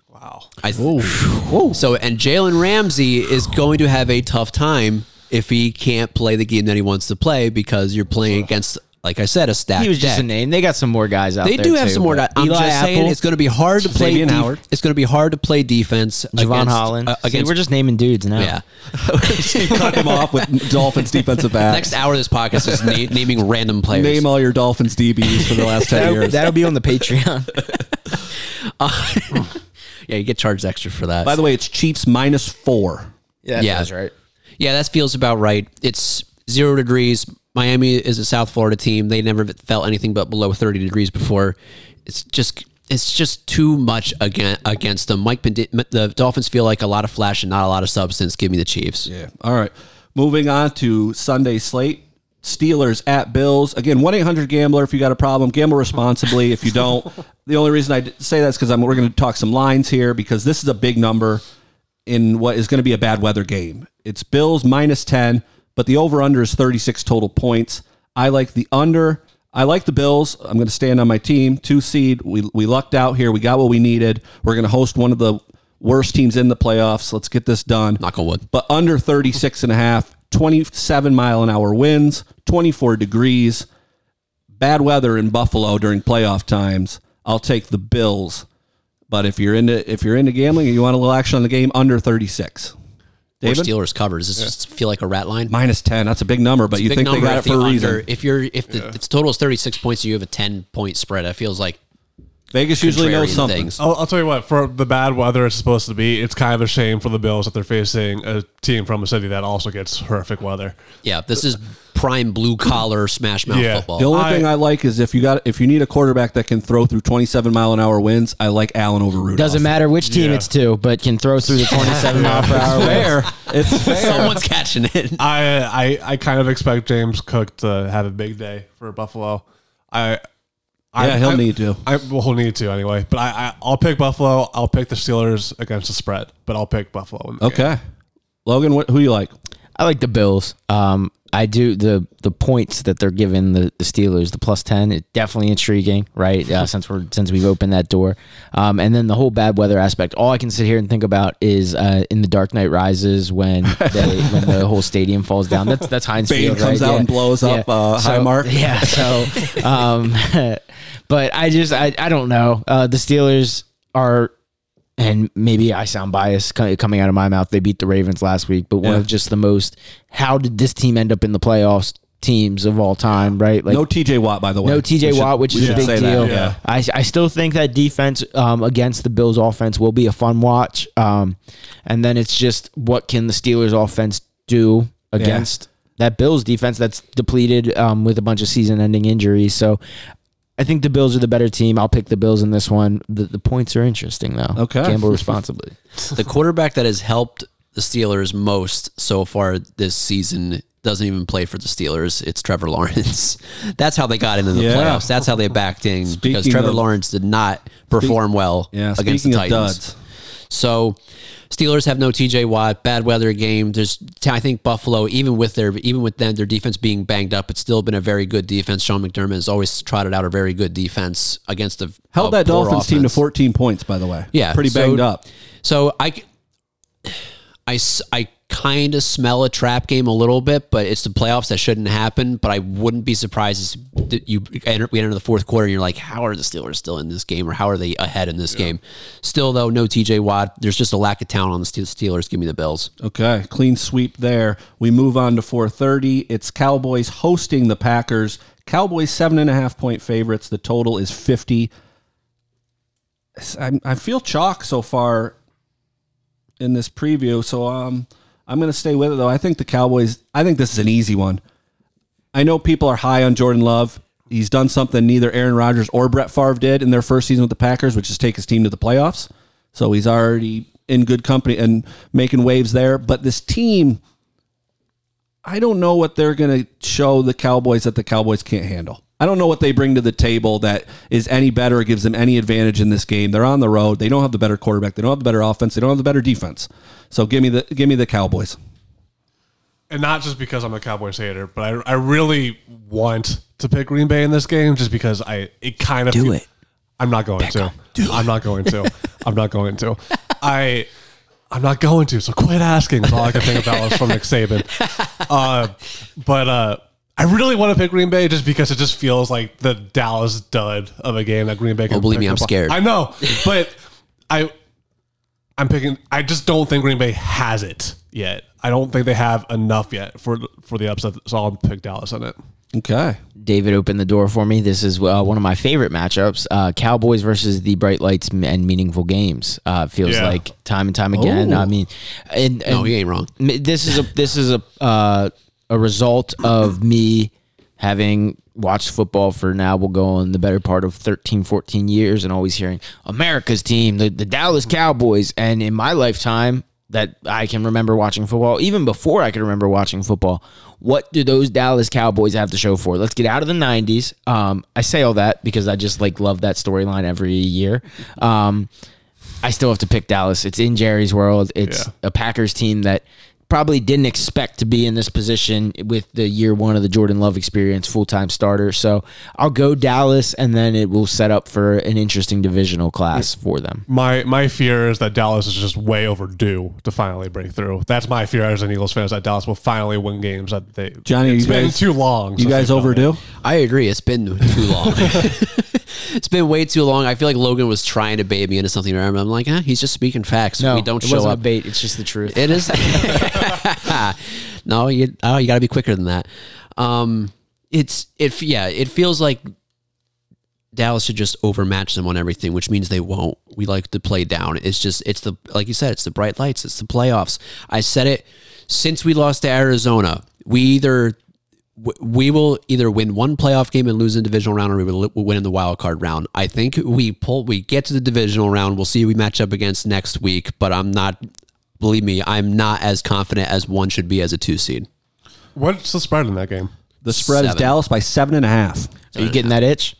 Wow. I th- so and Jalen Ramsey is going to have a tough time if he can't play the game that he wants to play because you're playing against. Like I said, a stack. He was just deck. a name. They got some more guys out they there. They do have too, some more guys. I'm Eli just Apple, saying it's going to be hard to play. Def- Howard. It's going to be hard to play defense. Javon Holland. Uh, against, See, we're just naming dudes now. Yeah, just cut them off with Dolphins defensive backs. Next hour of this podcast is na- naming random players. Name all your Dolphins D Bs for the last ten that'll, years. That'll be on the Patreon. uh, yeah, you get charged extra for that. By the way, it's Chiefs minus four. Yeah, that yeah, feels right. Yeah, that feels about right. It's zero degrees. Miami is a South Florida team. They never felt anything but below thirty degrees before. It's just it's just too much against them. Mike, the Dolphins feel like a lot of flash and not a lot of substance. Give me the Chiefs. Yeah. All right. Moving on to Sunday slate. Steelers at Bills. Again, one eight hundred gambler if you got a problem. Gamble responsibly if you don't. The only reason I say that is because we're going to talk some lines here because this is a big number in what is going to be a bad weather game. It's Bills minus ten. But the over-under is thirty-six total points. I like the under. I like the Bills. I'm going to stand on my team. Two seed. We we lucked out here. We got what we needed. We're going to host one of the worst teams in the playoffs. Let's get this done. Knock on wood. But under thirty-six and a half, twenty-seven mile an hour winds, twenty-four degrees, bad weather in Buffalo during playoff times. I'll take the Bills. But if you're into if you're into gambling and you want a little action on the game, under thirty-six. David? Or Steelers cover. Does this yeah. just feel like a rat line? Minus ten. That's a big number, but you think they got it for a reason. If you're if the, yeah. if the total is thirty-six points, you have a ten-point spread. It feels like Vegas usually knows something. I'll, I'll tell you what. For the bad weather it's supposed to be, it's kind of a shame for the Bills that they're facing a team from a city that also gets horrific weather. Yeah, this is prime blue-collar smash-mouth yeah. football. The only I, thing I like is if you got if you need a quarterback that can throw through twenty-seven mile an hour winds, I like Allen over Rudolph. Doesn't matter which team yeah. it's to, but can throw through the twenty-seven mile per hour winds. It's fair. Someone's catching it. I, I I kind of expect James Cook to have a big day for Buffalo. I. Yeah, I, he'll I, need to. I, well, he'll need to anyway. But I, I, I'll pick Buffalo. I'll pick the Steelers against the spread. But I'll pick Buffalo. In the okay, game. Logan, what, who you like? I like the Bills. Um, I do the the points that they're giving the, the Steelers, the plus ten, it's definitely intriguing, right? Uh, since we're since we've opened that door, um, and then the whole bad weather aspect. All I can sit here and think about is uh, in The Dark Knight Rises when they, when the whole stadium falls down. That's that's Heinz Bane Field, comes right? out yeah. and blows yeah. up uh, so, Highmark. Yeah. So, um, but I just I I don't know. Uh, the Steelers are. And maybe I sound biased coming out of my mouth. They beat the Ravens last week, but one yeah. of just the most, how did this team end up in the playoffs teams of all time, right? Like, no T J Watt, by the way. No T J Watt, which is a big deal. Yeah. I, I still think that defense um, against the Bills offense will be a fun watch. Um, and then it's just what can the Steelers offense do against yeah. that Bills defense that's depleted um, with a bunch of season-ending injuries. So, I think the Bills are the better team. I'll pick the Bills in this one. The, the points are interesting, though. Okay. Gamble responsibly. The quarterback that has helped the Steelers most so far this season doesn't even play for the Steelers. It's Trevor Lawrence. That's how they got into the yeah. playoffs. That's how they backed in speaking because Trevor of, Lawrence did not perform speak, well yeah, against the Titans. Duds. So Steelers have no T J Watt, bad weather game. There's, I think Buffalo, even with their, even with them, their defense being banged up, it's still been a very good defense. Sean McDermott has always trotted out a very good defense against the held that Dolphins offense. Team to fourteen points, by the way. Yeah, pretty banged so, up. So I, I, I kind of smell a trap game a little bit, but it's the playoffs that shouldn't happen. But I wouldn't be surprised if you enter, we enter the fourth quarter and you're like, how are the Steelers still in this game, or how are they ahead in this yeah. game? Still, though, no T J Watt. There's just a lack of talent on the Steelers. Give me the Bills. Okay, clean sweep there. We move on to four thirty. It's Cowboys hosting the Packers. Cowboys seven and a half point favorites. The total is fifty. I, I feel chalk so far in this preview, so um, I'm going to stay with it, though. I think the Cowboys, I think this is an easy one. I know people are high on Jordan Love. He's done something neither Aaron Rodgers or Brett Favre did in their first season with the Packers, which is take his team to the playoffs. So he's already in good company and making waves there. But this team, I don't know what they're going to show the Cowboys that the Cowboys can't handle. I don't know what they bring to the table that is any better or gives them any advantage in this game. They're on the road. They don't have the better quarterback. They don't have the better offense. They don't have the better defense. So give me the give me the Cowboys. And not just because I'm a Cowboys hater, but I I really want to pick Green Bay in this game just because I it kind of do feel, it. I'm not going Beckham, to. Do I'm it. not going to. I'm not going to. I I'm not going to. So quit asking. That's all I can think about was from Nick Saban. Uh, but. Uh, I really want to pick Green Bay just because it just feels like the Dallas dud of a game that Green Bay can. Oh, believe me, I'm scared. I know, but I, I'm picking. I just don't think Green Bay has it yet. I don't think they have enough yet for for the upset. So I'll pick Dallas on it. Okay, David opened the door for me. This is uh, one of my favorite matchups: uh, Cowboys versus the bright lights and meaningful games. Uh, feels yeah. like time and time again. Oh. I mean, and, and no, he ain't wrong. This is a this is a. Uh, A result of me having watched football for now, we'll go on the better part of thirteen, fourteen years and always hearing America's team, the, the Dallas Cowboys. And in my lifetime that I can remember watching football, even before I could remember watching football, what do those Dallas Cowboys have to show for? Let's get out of the nineties. Um, I say all that because I just like love that storyline every year. Um, I still have to pick Dallas. It's in Jerry's world. It's yeah. a Packers team that probably didn't expect to be in this position with the year one of the Jordan Love experience, full-time starter. So I'll go Dallas, and then it will set up for an interesting divisional class for them. My my fear is that Dallas is just way overdue to finally break through. That's my fear as an Eagles fan, is that Dallas will finally win games that they. Johnny, it's you been guys, too long. You guys overdue? I agree. It's been too long. It's been way too long. I feel like Logan was trying to bait me into something. I'm like, eh, he's just speaking facts. No, we don't it show wasn't up. A bait. It's just the truth. It is. No, you oh, you got to be quicker than that. Um, it's it yeah. It feels like Dallas should just overmatch them on everything, which means they won't. We like to play down. It's just it's the like you said. It's the bright lights. It's the playoffs. I said it since we lost to Arizona. We either. We will either win one playoff game and lose in the divisional round, or we will win in the wild card round. I think we pull. We get to the divisional round. We'll see who we match up against next week. But I'm not. Believe me, I'm not as confident as one should be as a two seed. What's the spread in that game? The spread seven. Is Dallas by seven and a half. Seven Are you getting that itch?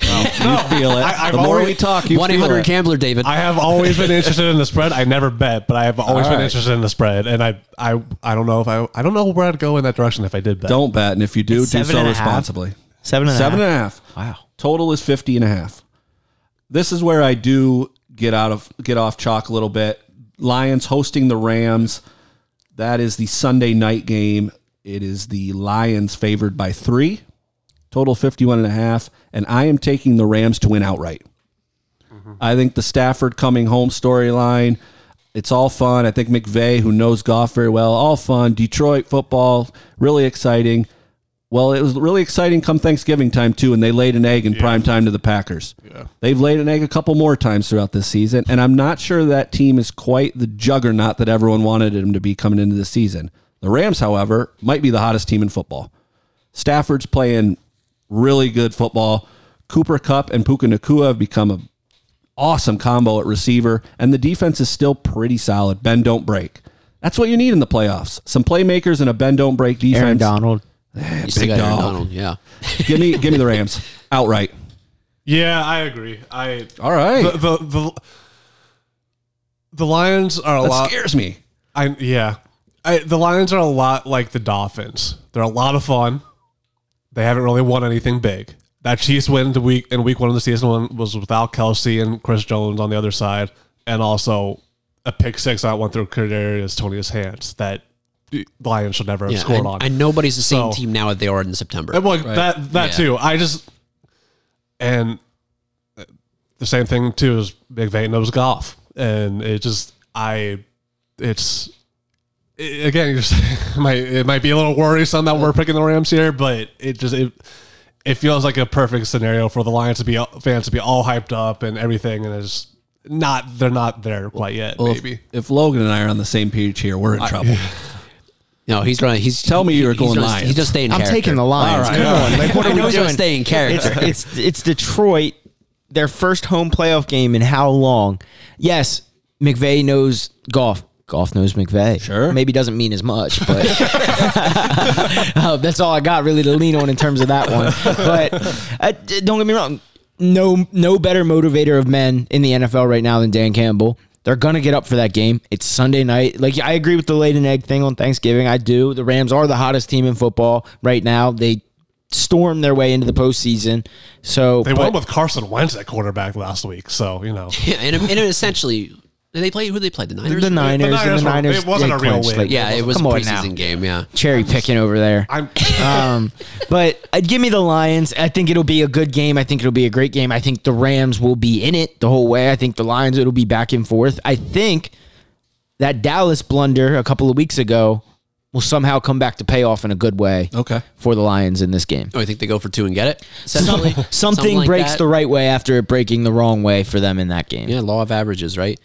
No, you feel it. I, the more always, we talk, you one eight hundred feel it. Gambler, David. I have always been interested in the spread. I never bet, but I have always right. been interested in the spread. And I, I, I don't know if I, I don't know where I'd go in that direction if I did bet. Don't bet, and if you do, it's do so responsibly. Seven and a half. Seven and a half. Wow. Total is fifty and a half. This is where I do get out of get off chalk a little bit. Lions hosting the Rams. That is the Sunday night game. It is the Lions favored by three. Total fifty-one and a half, and I am taking the Rams to win outright. Mm-hmm. I think the Stafford coming home storyline, it's all fun. I think McVay, who knows Goff very well, all fun. Detroit football, really exciting. Well, it was really exciting come Thanksgiving time, too, and they laid an egg in yeah. prime time to the Packers. Yeah. They've laid an egg a couple more times throughout this season, and I'm not sure that team is quite the juggernaut that everyone wanted them to be coming into the season. The Rams, however, might be the hottest team in football. Stafford's playing really good football. Cooper Kupp and Puka Nacua have become an awesome combo at receiver, and the defense is still pretty solid. Bend don't break. That's what you need in the playoffs. Some playmakers and a bend don't break defense. Aaron Donald. Eh, big dog. Aaron Donald, yeah. give me give me the Rams outright. Yeah, I agree. I All right. The the, the, the Lions are a that lot scares me. I yeah. I, the Lions are a lot like the Dolphins. They're a lot of fun. They haven't really won anything big. That Chiefs win the week in week one of the season one was without Kelsey and Chris Jones on the other side, and also a pick six that went through Kadarius Toney's hands that Lions should never have yeah, scored and, on. And nobody's the same so, team now that they are in September. And like right? that, that yeah. too. I just and the same thing too is McVay knows golf, and it just I it's. Again, you're saying, it, might, it might be a little worrisome that we're picking the Rams here, but it just it, it feels like a perfect scenario for the Lions to be fans to be all hyped up and everything, and it's not they're not there quite yet. Well, maybe if, if Logan and I are on the same page here, we're in I, trouble. Yeah. No, he's running. He's tell me you're going Lions. He's just staying. I'm character. taking the Lions. Right. Come on, like, what are we doing? Staying character. It's, it's it's Detroit, their first home playoff game in how long? Yes, McVay knows golf. Goff knows McVay. Sure. Maybe doesn't mean as much, but uh, that's all I got really to lean on in terms of that one. But uh, don't get me wrong. No, no better motivator of men in the N F L right now than Dan Campbell. They're going to get up for that game. It's Sunday night. Like, I agree with the laid-an egg thing on Thanksgiving. I do. The Rams are the hottest team in football right now. They storm their way into the postseason. So They but, won with Carson Wentz at quarterback last week. So, you know. Yeah, and, and essentially... Did they play? Who did they play? The Niners? The Niners. The Niners. The Niners were, it wasn't a real win. Like, yeah, it was a preseason game, yeah. Cherry picking over there. I'm, um, but uh, give me the Lions. I think it'll be a good game. I think it'll be a great game. I think the Rams will be in it the whole way. I think the Lions, it'll be back and forth. I think that Dallas blunder a couple of weeks ago will somehow come back to pay off in a good way okay. for the Lions in this game. Oh, I think they go for two and get it? Something, Something like breaks that. the right way after it breaking the wrong way for them in that game. Yeah, law of averages, right?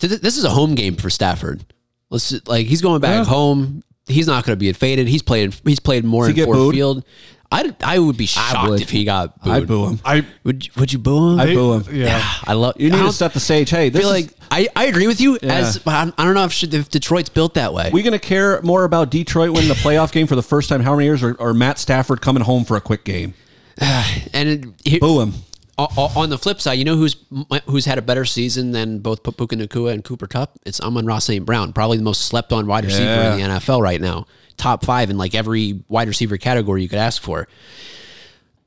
This is a home game for Stafford. Let's like he's going back yeah. home. He's not going to be faded. He's played. He's played more in Ford Field. I, I would be shocked would. if he got booed. I boo him. I would. Would you boo him? I boo him. Yeah. yeah. I love. You need I to set the stage. Hey, this feel is, like I, I agree with you. Yeah. As I don't know if, should, if Detroit's built that way. We going to care more about Detroit winning the playoff game for the first time how many years, or, or Matt Stafford coming home for a quick game? and it, boo him. On the flip side, you know who's who's had a better season than both Puka Nacua and Cooper Kupp? It's Amon-Ra Saint Brown, probably the most slept-on wide receiver yeah. in the N F L right now. Top five in like every wide receiver category you could ask for.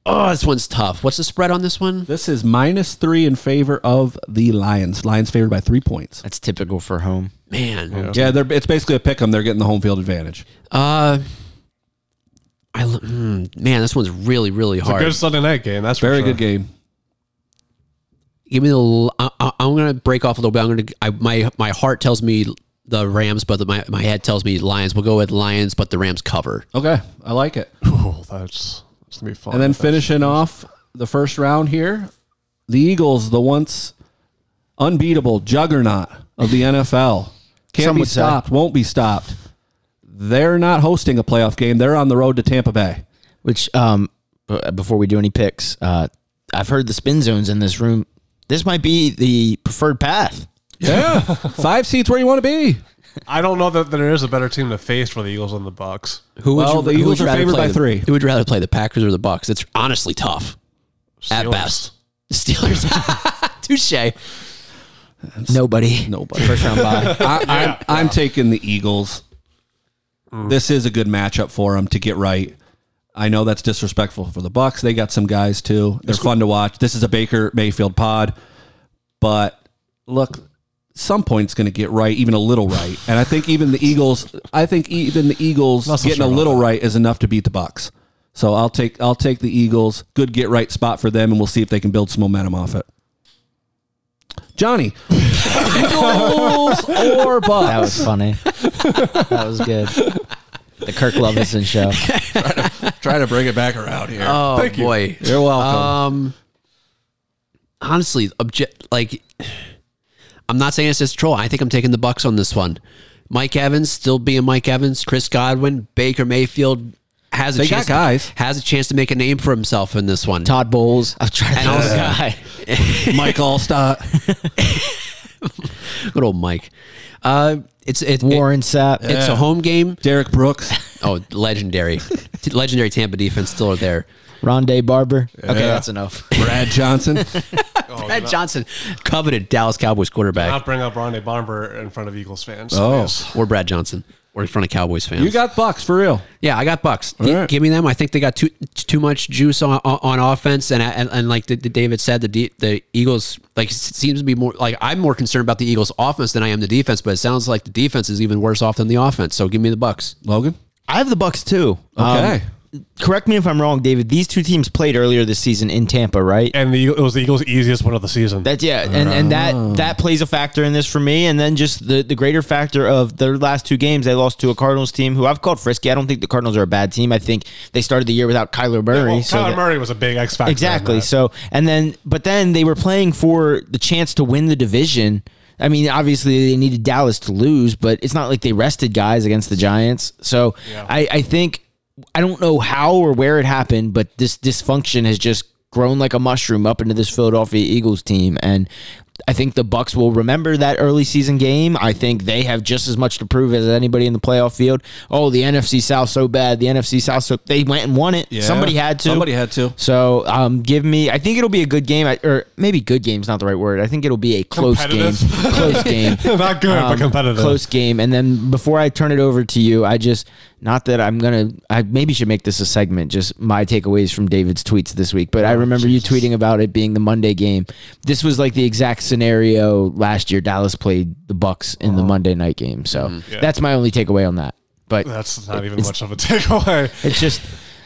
Oh, this one's tough. What's the spread on this one? This is minus three in favor of the Lions. Lions favored by three points. That's typical for home. Man. Yeah, yeah they're, it's basically a pick 'em. They're getting the home field advantage. Uh... I, man, this one's really, really hard. It's a good Sunday night game. That's very sure. good game. Give me the. I, I'm gonna break off a little bit. I'm gonna. I, my my heart tells me the Rams, but the, my my head tells me Lions. We'll go with Lions, but the Rams cover. Okay, I like it. Ooh, that's that's gonna be fun. And then finishing off the first round here, the Eagles, the once unbeatable juggernaut of the N F L, can't be stopped. Won't be stopped. They're not hosting a playoff game. They're on the road to Tampa Bay. Which, um, before we do any picks, uh, I've heard the spin zones in this room. This might be the preferred path. Yeah. Five seats where you want to be. I don't know that there is a better team to face for the Eagles than the Bucs. Who would well, you, the Eagles are favored by the, three. Who would you rather play, the Packers or the Bucs? It's honestly tough. Steelers. At best. Steelers. Touche. Nobody. Nobody. First round bye. I, I'm, yeah. I'm taking the Eagles. Mm. This is a good matchup for them to get right. I know that's disrespectful for the Bucs. They got some guys, too. They're fun to watch. This is a Baker Mayfield pod. But, look, some point's going to get right, even a little right. And I think even the Eagles, I think even the Eagles so getting sure a little right is enough to beat the Bucs. So I'll take I'll take the Eagles. Good get right spot for them, and we'll see if they can build some momentum off it. Johnny, Eagles or Bucs? That was funny. That was good. The Kirk Lovison show. try, to, try to bring it back around here. Oh, Thank boy. You. You're welcome. Um, honestly, object, like, I'm not saying it's just troll. I think I'm taking the Bucs on this one. Mike Evans, still being Mike Evans. Chris Godwin, Baker Mayfield has a they chance. Got guys. Has a chance to make a name for himself in this one. Todd Bowles. I'm trying to Mike Allstott. Good old Mike. Uh, it's it's Warren it, Sapp. It's yeah. a home game. Derek Brooks. Oh, legendary, legendary Tampa defense still are there. Rondé Barber. Yeah. Okay, that's enough. Brad Johnson. oh, Brad Johnson, coveted Dallas Cowboys quarterback. Not bring up Rondé Barber in front of Eagles fans. Oh, yes. Or Brad Johnson. Or in front of Cowboys fans. You got bucks, for real. Yeah, I got bucks. Right. Give me them. I think they got too too much juice on on, on offense, and, and and like the, the David said, the D, the Eagles like seems to be more like I'm more concerned about the Eagles' offense than I am the defense. But it sounds like the defense is even worse off than the offense. So give me the Bucks, Logan. I have the Bucks too. Okay. Um, Correct me if I'm wrong, David. These two teams played earlier this season in Tampa, right? And the, it was the Eagles' easiest one of the season. That's yeah, and, and that that plays a factor in this for me. And then just the, the greater factor of their last two games, they lost to a Cardinals team who I've called frisky. I don't think the Cardinals are a bad team. I think they started the year without Kyler Murray. Yeah, well, so Kyler that, Murray was a big X factor. Exactly. So and then, but then they were playing for the chance to win the division. I mean, obviously they needed Dallas to lose, but it's not like they rested guys against the Giants. So yeah. I, I think. I don't know how or where it happened, but this dysfunction has just grown like a mushroom up into this Philadelphia Eagles team. And I think the Bucks will remember that early season game. I think they have just as much to prove as anybody in the playoff field. Oh, the N F C South so bad. The N F C South so they went and won it. Yeah, somebody had to. Somebody had to. So um, give me. I think it'll be a good game, I, or maybe "good game" is not the right word. I think it'll be a close game. Close game. Not good, um, but competitive. Close game. And then before I turn it over to you, I just not that I'm gonna. I maybe should make this a segment. Just my takeaways from David's tweets this week. But oh, I remember geez. you tweeting about it being the Monday game. This was like the exact scenario last year. Dallas played the Bucks in oh. the Monday night game, so mm-hmm. yeah. that's my only takeaway on that. But that's not it, even much of a takeaway. It's just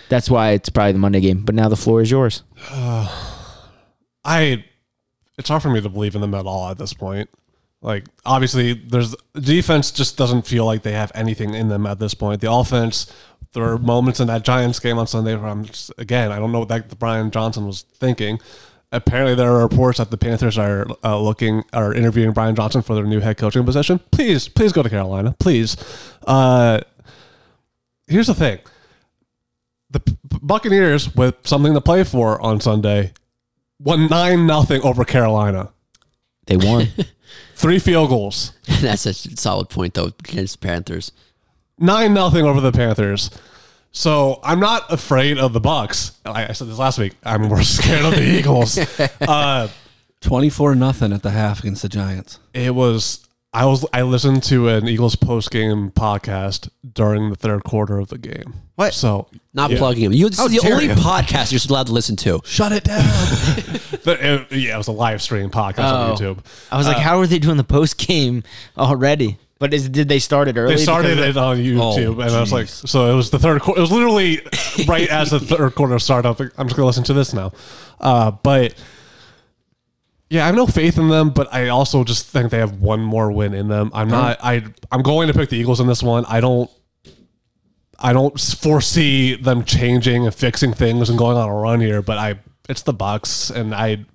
that's why it's probably the Monday game. But now the floor is yours. Uh, I it's hard for me to believe in them at all at this point. Like obviously, there's the defense just doesn't feel like they have anything in them at this point. The offense. There were moments in that Giants game on Sunday where I'm just, again I don't know what that Brian Johnson was thinking. Apparently, there are reports that the Panthers are uh, looking, are interviewing Brian Johnson for their new head coaching position. Please, please go to Carolina. Please. Uh, here's the thing: the Buccaneers, with something to play for on Sunday, won nine nothing over Carolina. They won three field goals. That's a solid point, though, against the Panthers. Nine nothing over the Panthers. So I'm not afraid of the Bucks. Like I said this last week. I'm more scared of the Eagles. Uh, Twenty-four nothing at the half against the Giants. It was. I was. I listened to an Eagles post-game podcast during the third quarter of the game. What? So not yeah. plugging him. You. This is the only you. podcast you're allowed to listen to. Shut it down. But it, yeah, it was a live stream podcast oh. on YouTube. I was like, uh, how are they doing the post-game already? But is, did they start it early? They started it on YouTube, oh, and I was like, so it was the third quarter. It was literally right as the third quarter started. I'm just going to listen to this now. Uh, but, yeah, I have no faith in them, but I also just think they have one more win in them. I'm not. I, I'm going to pick the Eagles in this one. I don't I don't foresee them changing and fixing things and going on a run here, but I it's the Bucs, and I...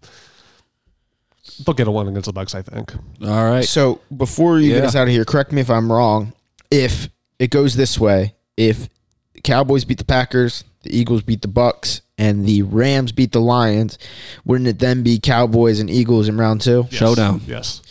They'll get a one against the Bucks, I think. All right. So before you yeah. get us out of here, correct me if I'm wrong. If it goes this way, if the Cowboys beat the Packers, the Eagles beat the Bucks, and the Rams beat the Lions, wouldn't it then be Cowboys and Eagles in round two? Yes. Showdown. Yes.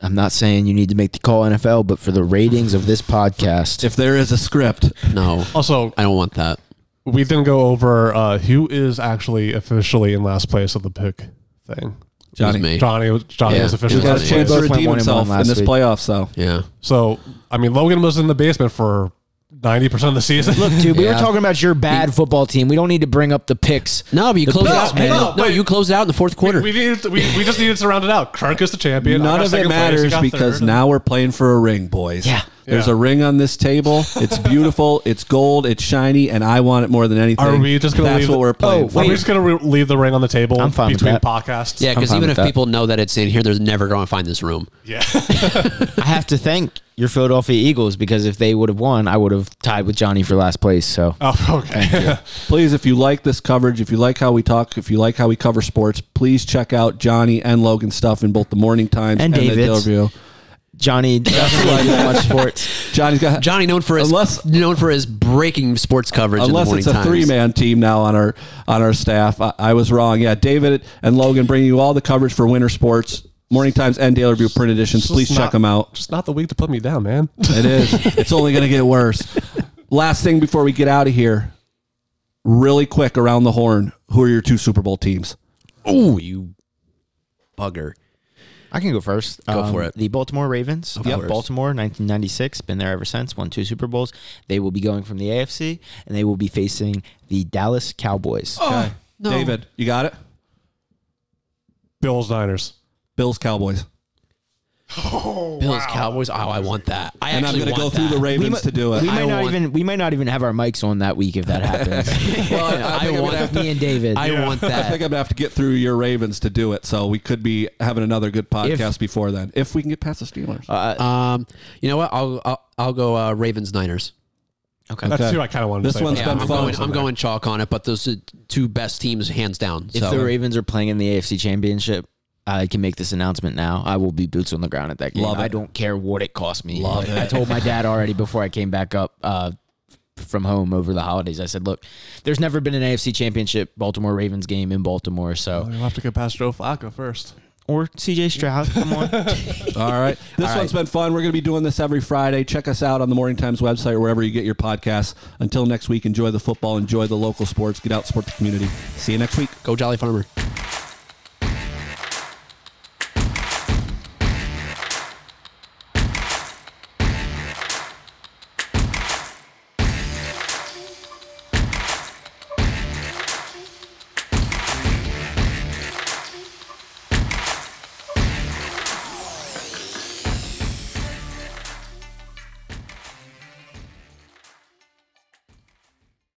I'm not saying you need to make the call, N F L, but for the ratings of this podcast. If there is a script. No. Also, I don't want that. We didn't go over uh, who is actually officially in last place of the pick thing. Johnny, Johnny, Johnny yeah. was officially. Got a chance to redeem himself in this week. playoffs, though. Yeah. So, I mean, Logan was in the basement for ninety percent of the season. Look, dude, we yeah. were talking about your bad football team. We don't need to bring up the picks. No, but you closed out, man. No, no, you closed it out in the fourth quarter. We we, needed to, we, we just needed to round it out. Kirk is the champion. None of it matters because third. now we're playing for a ring, boys. Yeah. There's yeah. a ring on this table. It's beautiful. It's gold. It's shiny, and I want it more than anything. Are we just going to leave? That's what we're playing. Oh, for. Are we just going to re- leave the ring on the table I'm fine between with that. podcasts? Yeah, because even if that. people know that it's in here, they're never going to find this room. Yeah, I have to thank your Philadelphia Eagles because if they would have won, I would have tied with Johnny for last place. So, oh, okay. Please, if you like this coverage, if you like how we talk, if you like how we cover sports, please check out Johnny and Logan's stuff in both the Morning Times and, and the Del Johnny doesn't like that much sports. Johnny's got Johnny known for his unless, known for his breaking sports coverage. Unless in the it's a three man team now on our on our staff. I, I was wrong. Yeah, David and Logan bringing you all the coverage for winter sports. Morning Times and Daily Review print editions. Please not, check them out. Just not the week to put me down, man. It is. It's only going to get worse. Last thing before we get out of here, really quick around the horn, who are your two Super Bowl teams? Oh, you bugger. I can go first. Go um, for it. The Baltimore Ravens. Of yep, course. Baltimore, nineteen ninety-six. Been there ever since. Won two Super Bowls. They will be going from the A F C, and they will be facing the Dallas Cowboys. Oh, okay. No. David, you got it? Bills Niners. Bills Cowboys. Oh, Bills wow. Cowboys. Oh, I want that. I and actually I'm going to go that. through the Ravens might, to do it. We might not want... even we might not even have our mics on that week if that happens. well, I, I, I want to, me and David. I yeah. want that. I think I'm going to have to get through your Ravens to do it. So we could be having another good podcast if, before then, if we can get past the Steelers. Uh, um, you know what? I'll I'll, I'll go uh, Ravens Niners. Okay, that's okay. Who I kind of wanted this to say. This one's yeah, been I'm fun. Going, I'm there. going chalk on it, but those are two best teams hands down. If so. the Ravens are playing in the A F C Championship. I can make this announcement now. I will be boots on the ground at that game. Love it. I don't care what it cost me. Love it. I told my dad already before I came back up uh, from home over the holidays. I said, look, there's never been an A F C Championship Baltimore Ravens game in Baltimore. So we'll have to get past Joe Flacco first. Or C J Stroud. Come on. All right. This All one's right. been fun. We're going to be doing this every Friday. Check us out on the Morning Times website or wherever you get your podcasts. Until next week, enjoy the football. Enjoy the local sports. Get out, support the community. See you next week. Go Jolly Farmer.